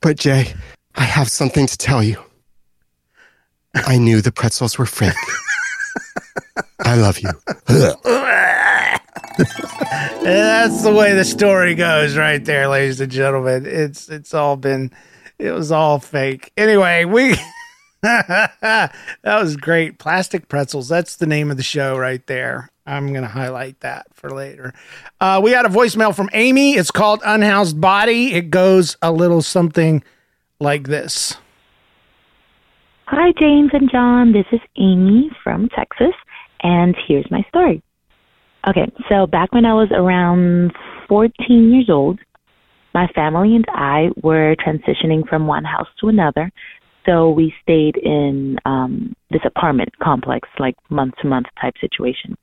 But Jay, I have something to tell you. I knew the pretzels were fake. I love you. That's the way the story goes right there, ladies and gentlemen. It was all fake. Anyway, that was great. Plastic pretzels. That's the name of the show right there. I'm going to highlight that for later. We had a voicemail from Amy. It's called Unhoused Body. It goes a little something like this. Hi, James and John. This is Amy from Texas, and here's my story. Okay, so back when I was around 14 years old, my family and I were transitioning from one house to another, so we stayed in this apartment complex, like month-to-month type situation,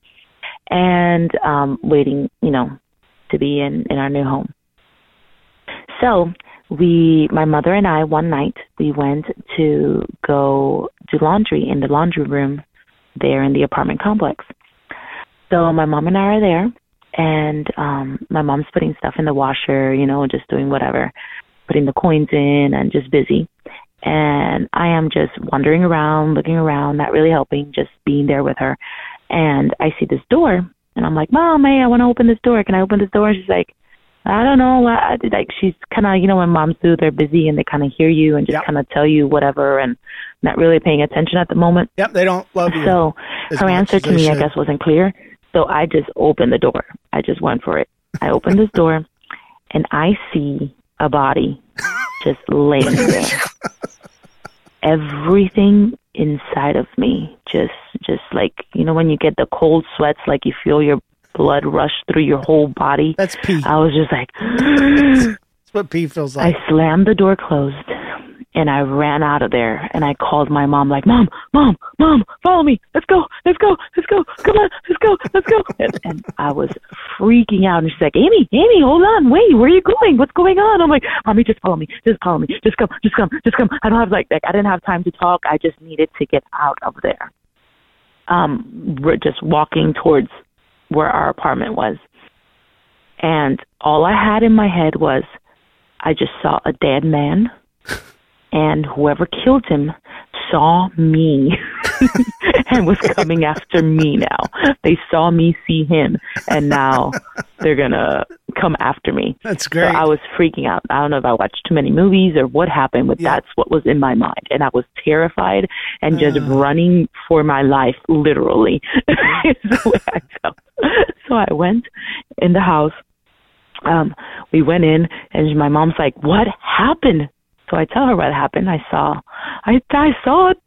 and waiting, you know, to be in our new home. So my mother and I, one night, we went to go do laundry in the laundry room there in the apartment complex. So my mom and I are there, and my mom's putting stuff in the washer, you know, just doing whatever, putting the coins in and just busy. And I am just wandering around, looking around, not really helping, just being there with her. And I see this door, and I'm like, Mom, hey, I want to open this door. Can I open this door? And she's like, I don't know. Like, she's kind of, you know, when moms do, they're busy and they kind of hear you and just kind of tell you whatever and not really paying attention at the moment. Yep, they don't love you. So her answer to me, I guess, wasn't clear. So I just opened the door. I just went for it. I opened this door and I see a body just laying there. Everything inside of me, just like, you know, when you get the cold sweats, like you feel your blood rushed through your whole body. That's pee. I was just like... That's what pee feels like. I slammed the door closed, and I ran out of there, and I called my mom, like, Mom, follow me. Let's go. Come on, let's go. And I was freaking out, and she's like, Amy, hold on, wait, where are you going? What's going on? I'm like, Mommy, just follow me. Just come. I don't have, like, I didn't have time to talk. I just needed to get out of there. We're just walking towards where our apartment was. And all I had in my head was, I just saw a dead man, and whoever killed him saw me and was coming after me now. They saw me see him, and now they're going to come after me. That's great. So I was freaking out. I don't know if I watched too many movies or what happened, but that's what was in my mind. And I was terrified and just running for my life, literally. That's the way I felt. So I went in the house. We went in, and my mom's like, what happened? So I tell her what happened. I saw a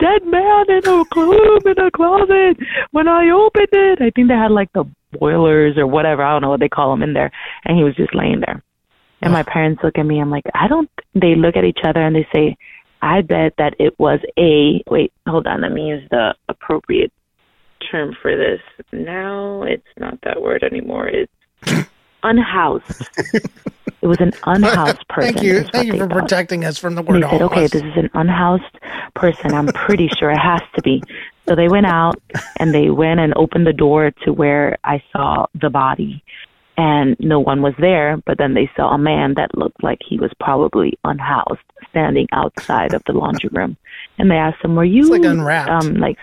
dead man in a room in a closet when I opened it. I think they had like the boilers or whatever. I don't know what they call them in there. And he was just laying there. And my parents look at me. I'm like, they look at each other and they say, I bet that it was wait, hold on. Let me use the appropriate term for this. Now it's not that word anymore. It's unhoused. It was an unhoused person. Thank you for protecting us from the word unhoused. They said, okay, this is an unhoused person. I'm pretty sure it has to be. So they went out, and they went and opened the door to where I saw the body. And no one was there, but then they saw a man that looked like he was probably unhoused standing outside of the laundry room. And they asked him, were you like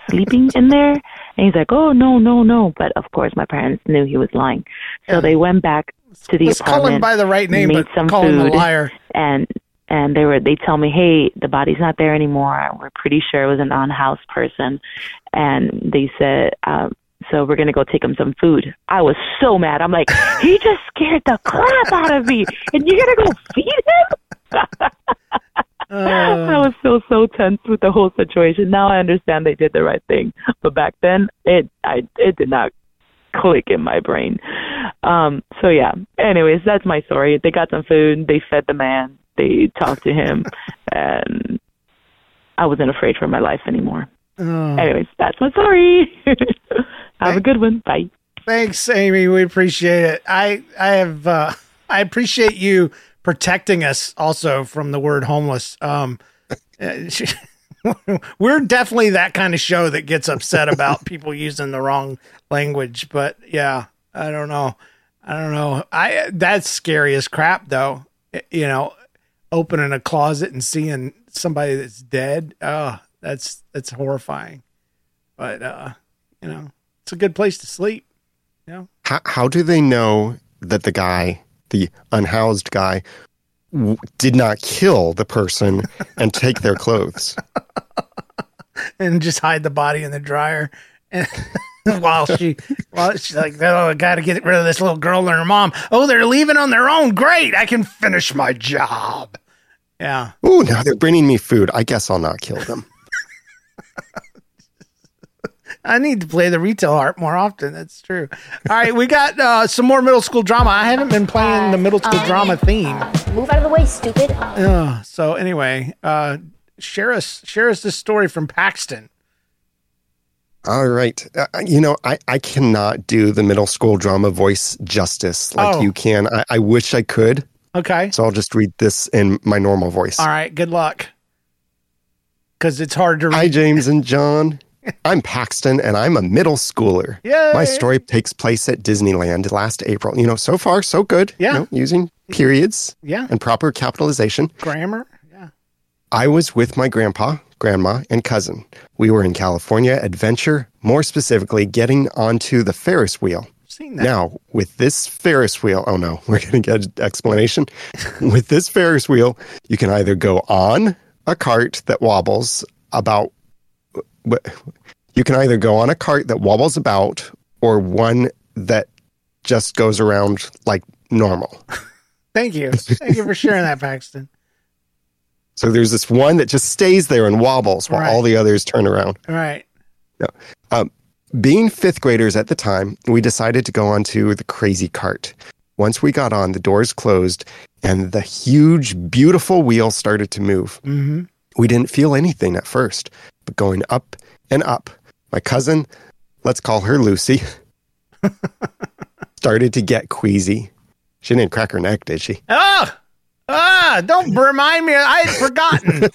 sleeping in there? And he's like, oh, no. But, of course, my parents knew he was lying. So they went back to the apartment. Call him by the right name, but call him a liar. And they tell me, hey, the body's not there anymore. We're pretty sure it was an unhoused person. And they said, so we're going to go take him some food. I was so mad. I'm like, he just scared the crap out of me, and you're going to go feed him? I was so tense with the whole situation. Now I understand they did the right thing. But back then, it did not click in my brain. So, yeah. Anyways, that's my story. They got some food. They fed the man. They talked to him, and I wasn't afraid for my life anymore. Anyways, that's my story. Have a good one. Bye. Thanks, Amy. We appreciate it. I appreciate you protecting us also from the word homeless. We're definitely that kind of show that gets upset about people using the wrong language. But yeah, I don't know. That's scary as crap, though. You know, opening a closet and seeing somebody that's dead. Oh, that's horrifying. But you know, it's a good place to sleep. You know? How do they know that the guy, the unhoused guy, did not kill the person and take their clothes and just hide the body in the dryer? And while she's like, oh, I gotta get rid of this little girl and her mom. Oh, they're leaving on their own. Great, I can finish my job. Yeah. Oh, now they're bringing me food. I guess I'll not kill them. I need to play the retail harp more often. That's true. All right, we got some more middle school drama. I haven't been playing the middle school drama theme. Move out of the way, stupid. So anyway, share us this story from Paxton. All right. You know, I cannot do the middle school drama voice justice like you can. I wish I could. Okay. So I'll just read this in my normal voice. All right, good luck. Because it's hard to read. Hi, James and John. I'm Paxton, and I'm a middle schooler. Yay! My story takes place at Disneyland last April. You know, so far, so good. Yeah. You know, using periods and proper capitalization. Grammar, yeah. I was with my grandpa, grandma, and cousin. We were in California Adventure, more specifically getting onto the Ferris wheel. I've seen that. Now, with this Ferris wheel, oh no, we're going to get an explanation. With this Ferris wheel, you can either go on a cart that wobbles about... You can either go on a cart that wobbles about or one that just goes around like normal. Thank you. Thank you for sharing that, Paxton. So there's this one that just stays there and wobbles while all the others turn around. Right. No. Being fifth graders at the time, we decided to go onto the crazy cart. Once we got on, the doors closed and the huge, beautiful wheel started to move. Mm-hmm. We didn't feel anything at first, but going up and up, my cousin, let's call her Lucy, started to get queasy. She didn't crack her neck, did she? Don't remind me. I had forgotten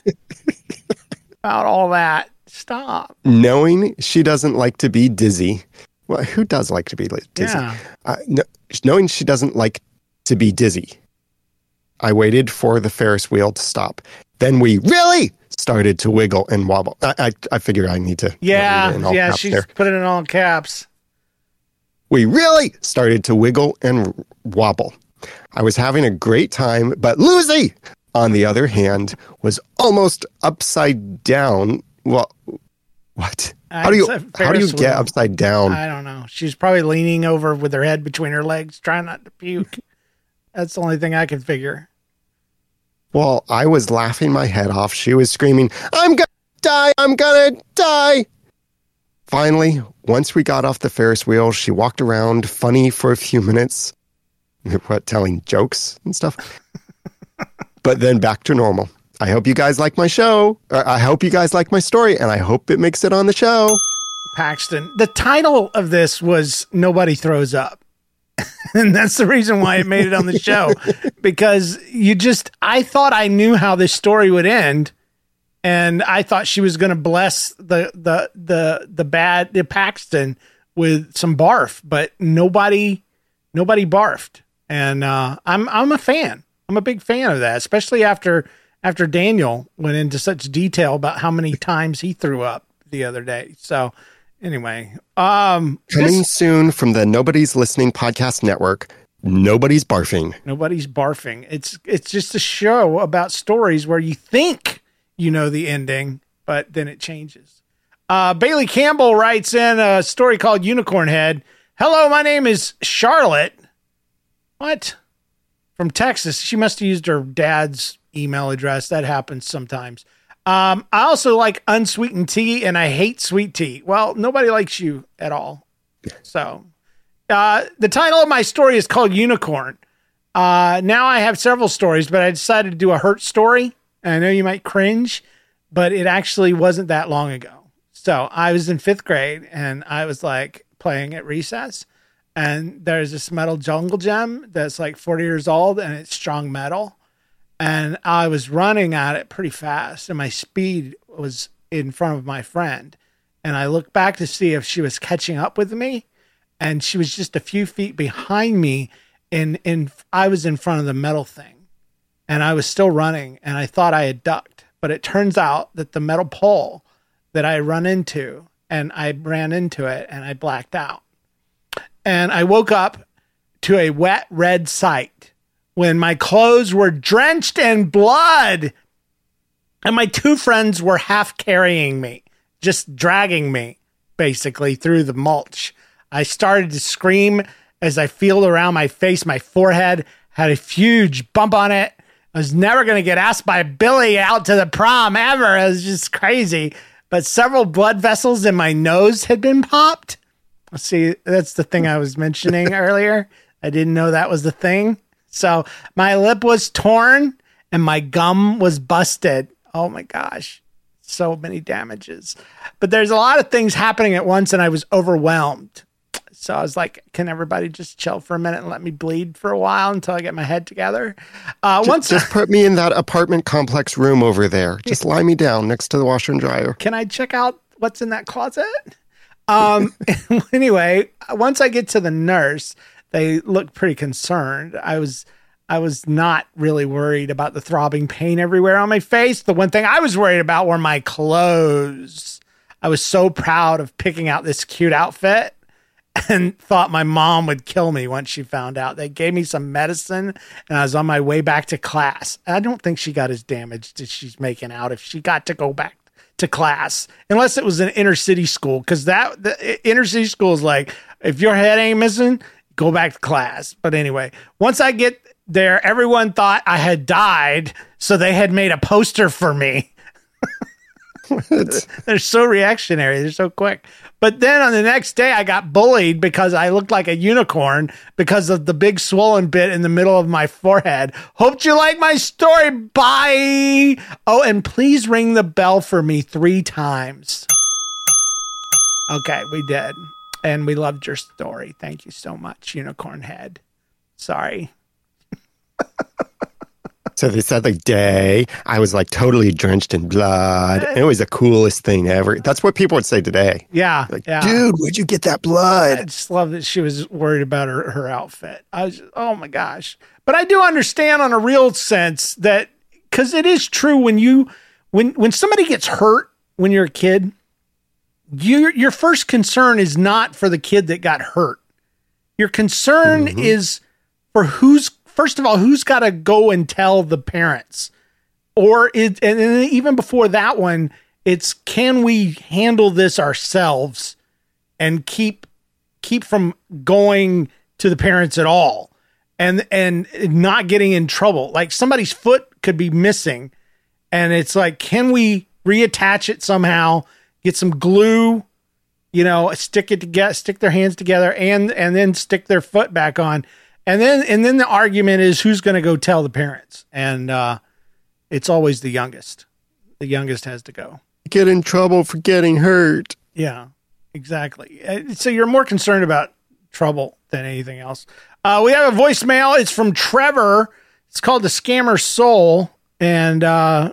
about all that. Stop. Knowing she doesn't like to be dizzy. Well, who does like to be dizzy? Yeah. Knowing she doesn't like to be dizzy, I waited for the Ferris wheel to stop. Then we really started to wiggle and wobble. I figured I need to. Yeah, she's put it in all caps. We really started to wiggle and wobble. I was having a great time, but Lucy, on the other hand, was almost upside down. Well, what? How do you get upside down? I don't know. She's probably leaning over with her head between her legs, trying not to puke. That's the only thing I can figure. Well, I was laughing my head off. She was screaming, I'm gonna die! I'm gonna die! Finally, once we got off the Ferris wheel, she walked around funny for a few minutes. What, telling jokes and stuff? But then back to normal. I hope you guys like my show. I hope you guys like my story, and I hope it makes it on the show. Paxton, the title of this was Nobody Throws Up. And that's the reason why it made it on the show, because I thought I knew how this story would end, and I thought she was going to bless the Paxton with some barf, but nobody barfed. And I'm a big fan of that, especially after Daniel went into such detail about how many times he threw up the other day. So anyway, coming soon from the Nobody's Listening Podcast Network, Nobody's Barfing. Nobody's Barfing. It's just a show about stories where you think you know the ending, but then it changes. Bailey Campbell writes in a story called Unicorn Head. Hello, my name is Charlotte. What? From Texas. She must have used her dad's email address. That happens sometimes. I also like unsweetened tea, and I hate sweet tea. Well, nobody likes you at all. So the title of my story is called Unicorn. Now I have several stories, but I decided to do a hurt story. And I know you might cringe, but it actually wasn't that long ago. So I was in fifth grade and I was like playing at recess. And there's this metal jungle gym that's like 40 years old and it's strong metal. And I was running at it pretty fast and my speed was in front of my friend. And I looked back to see if she was catching up with me. And she was just a few feet behind me. And I was in front of the metal thing and I was still running and I thought I had ducked. But it turns out that the metal pole that I run into and I ran into it and I blacked out. And I woke up to a wet red sight when my clothes were drenched in blood and my two friends were half carrying me, just dragging me basically through the mulch. I started to scream as I feel around my face. My forehead had a huge bump on it. I was never going to get asked by Billy out to the prom ever. It was just crazy. But several blood vessels in my nose had been popped. See, that's the thing I was mentioning earlier. I didn't know that was the thing. So my lip was torn and my gum was busted. Oh my gosh. So many damages. But there's a lot of things happening at once and I was overwhelmed. So I was like, can everybody just chill for a minute and let me bleed for a while until I get my head together? Just put me in that apartment complex room over there. Just lie me down next to the washer and dryer. Can I check out what's in that closet? Anyway, once I get to the nurse, they looked pretty concerned. I was not really worried about the throbbing pain everywhere on my face. The one thing I was worried about were my clothes. I was so proud of picking out this cute outfit and thought my mom would kill me once she found out. They gave me some medicine and I was on my way back to class. I don't think she got as damaged as she's making out if she got to go back to class, unless it was an inner city school, because the inner city school is like, if your head ain't missing, go back to class. But anyway, once I get there, everyone thought I had died, so they had made a poster for me. They're so reactionary, they're so quick. But then on the next day, I got bullied because I looked like a unicorn because of the big swollen bit in the middle of my forehead. Hope you like my story. Bye. Oh, and please ring the bell for me 3 times. Okay, we did. And we loved your story. Thank you so much, Unicorn Head. Sorry. So this other day, I was like totally drenched in blood. And it was the coolest thing ever. That's what people would say today. Yeah. Like, yeah. Dude, where'd you get that blood? I just love that she was worried about her outfit. I was, oh my gosh. But I do understand on a real sense that, because it is true when somebody gets hurt when you're a kid, your first concern is not for the kid that got hurt. Your concern is for who's, first of all, who's got to go and tell the parents? And even before that one, it's can we handle this ourselves and keep from going to the parents at all and not getting in trouble? Like somebody's foot could be missing and it's like, can we reattach it somehow, get some glue, stick their hands together and then stick their foot back on. And then the argument is who's going to go tell the parents. And it's always the youngest. The youngest has to go. Get in trouble for getting hurt. Yeah, exactly. So you're more concerned about trouble than anything else. We have a voicemail. It's from Trevor. It's called The Scammer Soul. And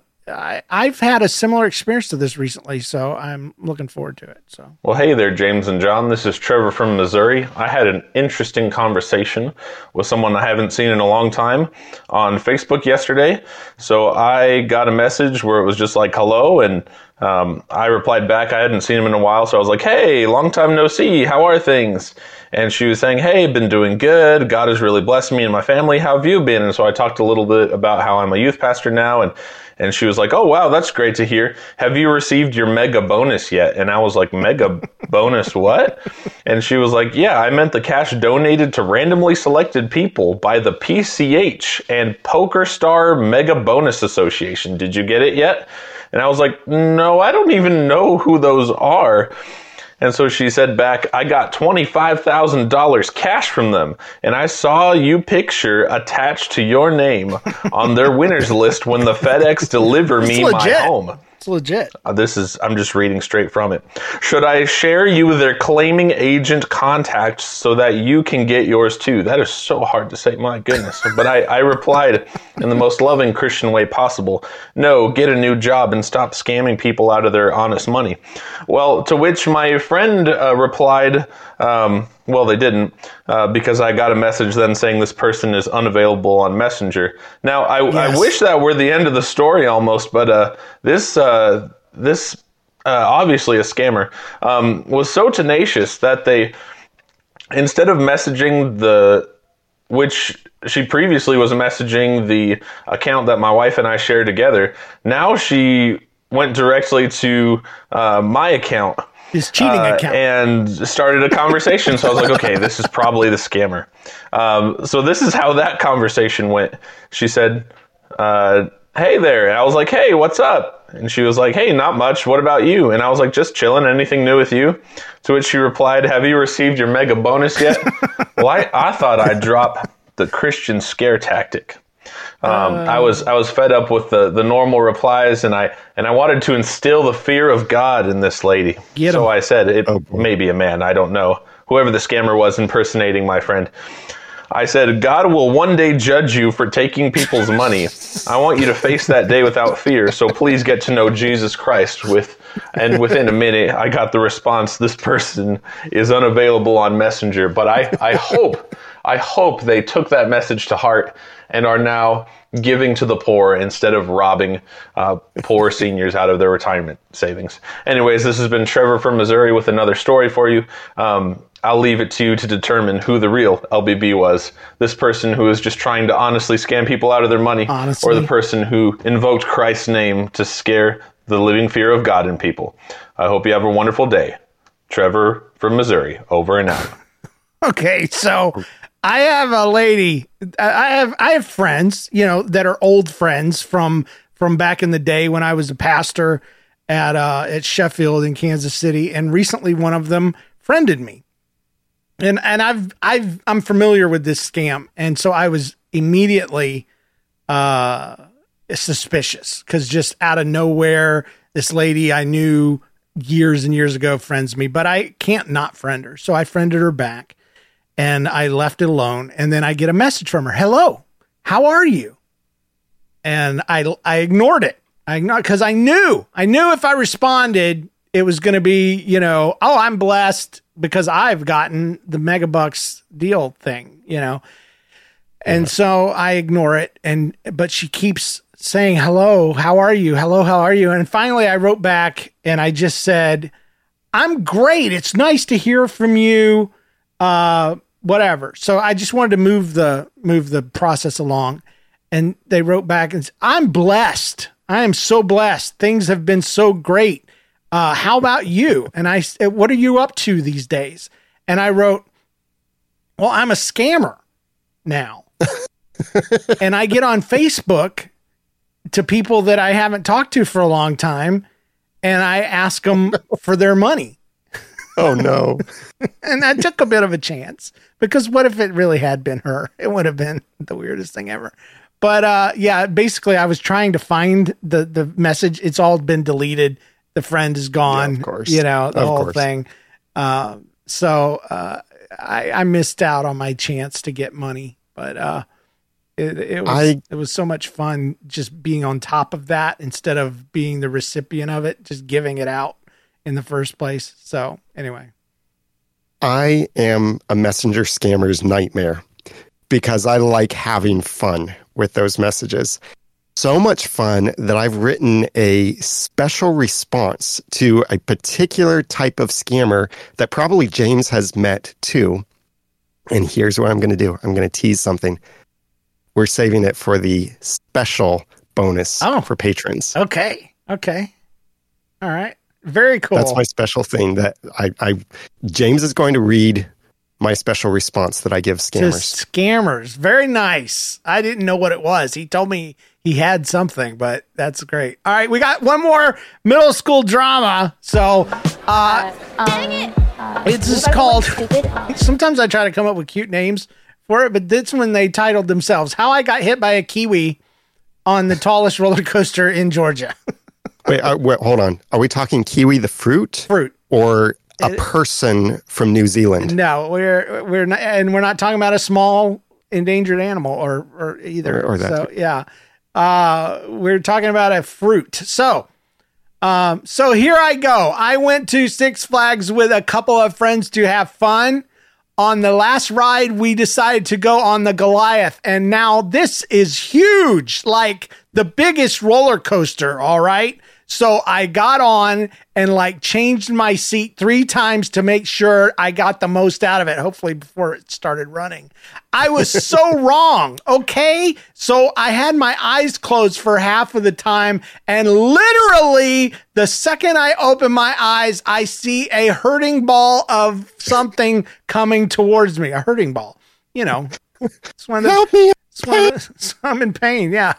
I've had a similar experience to this recently, so I'm looking forward to it. So, well, hey there, James and John. This is Trevor from Missouri. I had an interesting conversation with someone I haven't seen in a long time on Facebook yesterday. So I got a message where it was just like, hello, and I replied back. I hadn't seen him in a while, so I was like, hey, long time no see. How are things? And she was saying, hey, been doing good. God has really blessed me and my family. How have you been? And so I talked a little bit about how I'm a youth pastor now. And she was like, oh, wow, that's great to hear. Have you received your mega bonus yet? And I was like, mega bonus what? And she was like, yeah, I meant the cash donated to randomly selected people by the PCH and Poker Star Mega Bonus Association. Did you get it yet? And I was like, no, I don't even know who those are. And so she said back, I got $25,000 cash from them, and I saw your picture attached to your name on their winners list when the FedEx deliver me my home. It's legit. I'm just reading straight from it. Should I share you with their claiming agent contacts so that you can get yours too? That is so hard to say. My goodness. But I replied in the most loving Christian way possible. No, get a new job and stop scamming people out of their honest money. Well, to which my friend replied, well, they didn't, because I got a message then saying this person is unavailable on Messenger. Now, I wish that were the end of the story almost, but this obviously a scammer, was so tenacious that they, instead of messaging which she previously was messaging the account that my wife and I share together, now she went directly to my account. His cheating account. And started a conversation. So I was like, okay, this is probably the scammer. So this is how that conversation went. She said, hey there. And I was like, hey, what's up? And she was like, hey, not much. What about you? And I was like, just chilling. Anything new with you? To which she replied, have you received your mega bonus yet? Well, I thought I'd drop the Christian scare tactic. I was fed up with the normal replies, and I wanted to instill the fear of God in this lady. So I said, it may be a man, I don't know. Whoever the scammer was impersonating my friend. I said, God will one day judge you for taking people's money. I want you to face that day without fear, so please get to know Jesus Christ. And within a minute, I got the response, this person is unavailable on Messenger. But I hope they took that message to heart and are now giving to the poor instead of robbing poor seniors out of their retirement savings. Anyways, this has been Trevor from Missouri with another story for you. I'll leave it to you to determine who the real LBB was. This person who is just trying to honestly scam people out of their money, or the person who invoked Christ's name to scare the living fear of God in people. I hope you have a wonderful day. Trevor from Missouri, over and out. Okay, so I have a lady, I have friends, you know, that are old friends from back in the day when I was a pastor at Sheffield in Kansas City, and recently one of them friended me. And I'm familiar with this scam, and so I was immediately suspicious, cuz just out of nowhere this lady I knew years and years ago friends me, but I can't not friend her. So I friended her back. And I left it alone, and then I get a message from her. Hello, how are you? And I ignored it. I ignored, because I knew if I responded, it was going to be, you know, oh, I'm blessed because I've gotten the megabucks deal thing, you know. And so I ignore it, but she keeps saying, hello, how are you? Hello, how are you? And finally, I wrote back, and I just said, I'm great. It's nice to hear from you. Whatever. So I just wanted to move the process along, and they wrote back and said, I'm blessed. I am so blessed. Things have been so great. How about you? And I said, what are you up to these days? And I wrote, well, I'm a scammer now. And I get on Facebook to people that I haven't talked to for a long time, and I ask them for their money. Oh, no. And I took a bit of a chance, because what if it really had been her? It would have been the weirdest thing ever. But yeah, basically, I was trying to find the message. It's all been deleted. The friend is gone, yeah, of course. You know, the of whole course. Thing. So I missed out on my chance to get money. But it was so much fun just being on top of that instead of being the recipient of it, just giving it out in the first place. So anyway, I am a messenger scammer's nightmare, because I like having fun with those messages. So much fun that I've written a special response to a particular type of scammer that probably James has met too. And here's what I'm going to do. I'm going to tease something. We're saving it for the special bonus for patrons. Okay. All right. Very cool. That's my special thing that James is going to read my special response that I give scammers. Just scammers. Very nice. I didn't know what it was. He told me he had something, but that's great. All right. We got one more middle school drama. So It's just called. Sometimes I try to come up with cute names for it, but that's when they titled themselves "How I Got Hit by a Kiwi on the Tallest Roller Coaster in Georgia." wait, hold on. Are we talking kiwi the fruit? Fruit or a person from New Zealand? No, we're not, and we're not talking about a small endangered animal or either. Or that. So yeah, we're talking about a fruit. So here I go. I went to Six Flags with a couple of friends to have fun. On the last ride, we decided to go on the Goliath. And now this is huge, like the biggest roller coaster. All right. So I got on and like changed my seat 3 times to make sure I got the most out of it. Hopefully before it started running, I was so wrong. Okay. So I had my eyes closed for half of the time. And literally the second I open my eyes, I see a hurting ball of something coming towards me, a hurting ball, you know, I'm in pain. Yeah.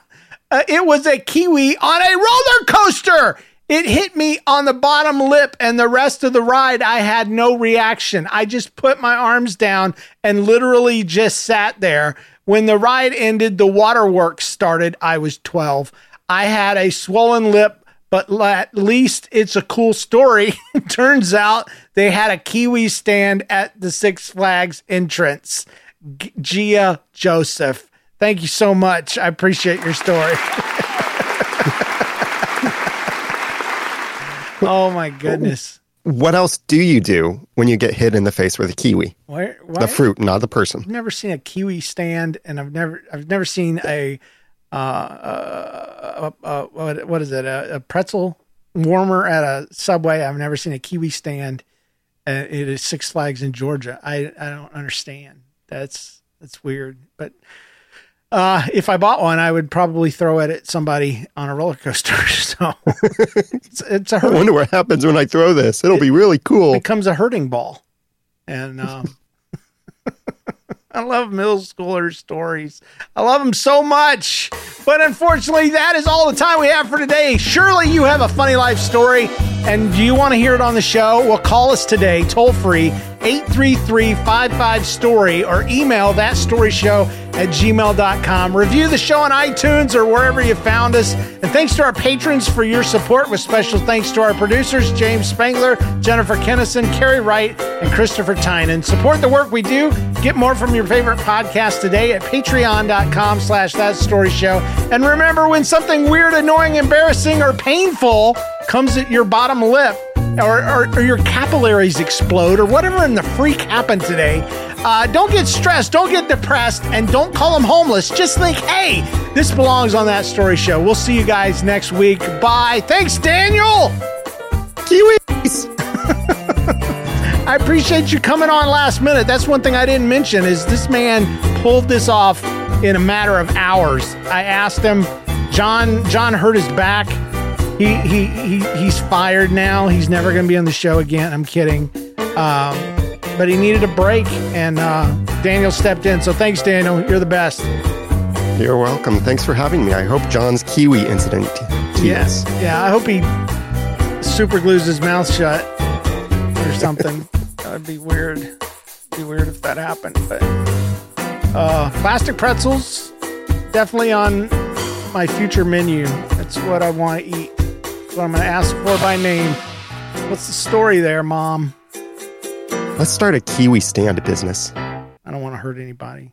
It was a kiwi on a roller coaster. It hit me on the bottom lip, and the rest of the ride, I had no reaction. I just put my arms down and literally just sat there. When the ride ended, the waterworks started. I was 12. I had a swollen lip, but at least it's a cool story. Turns out they had a kiwi stand at the Six Flags entrance. Gia Joseph. Thank you so much. I appreciate your story. Oh, my goodness. What else do you do when you get hit in the face with a kiwi? What? The fruit, not the person. I've never seen a kiwi stand, and I've never seen a pretzel warmer at a Subway. I've never seen a kiwi stand. It is Six Flags in Georgia. I don't understand. That's weird, but... if I bought one, I would probably throw it at somebody on a roller coaster. So it's a hurting. I wonder what happens when I throw this. It'll be really cool. It becomes a hurting ball. And I love middle schooler stories. I love them so much. But unfortunately, that is all the time we have for today. Surely you have a funny life story. And do you want to hear it on the show? Well, call us today, toll free, 833-55-STORY, or email thatstoryshow@gmail.com. Review the show on iTunes or wherever you found us. And thanks to our patrons for your support, with special thanks to our producers, James Spangler, Jennifer Kennison, Carrie Wright, and Christopher Tynan. Support the work we do. Get more from your favorite podcast today at patreon.com/thatstoryshow. And remember, when something weird, annoying, embarrassing, or painful comes at your bottom lip, or your capillaries explode, or whatever in the freak happened today, don't get stressed, don't get depressed, and don't call them homeless. Just think, hey, this belongs on That Story Show. We'll see you guys next week. Bye. Thanks, Daniel. Kiwis. I appreciate you coming on last minute. That's one thing I didn't mention, is this man pulled this off in a matter of hours. I asked him. John hurt his back. He's fired now. He's never going to be on the show again. I'm kidding. But he needed a break, and Daniel stepped in. So thanks, Daniel. You're the best. You're welcome. Thanks for having me. I hope John's kiwi incident. Yes. Yeah, I hope he super glues his mouth shut or something. That would be weird. It'd be weird if that happened. But plastic pretzels, definitely on my future menu. That's what I want to eat. What I'm going to ask for by name. What's the story there, Mom? Let's start a kiwi stand business. I don't want to hurt anybody.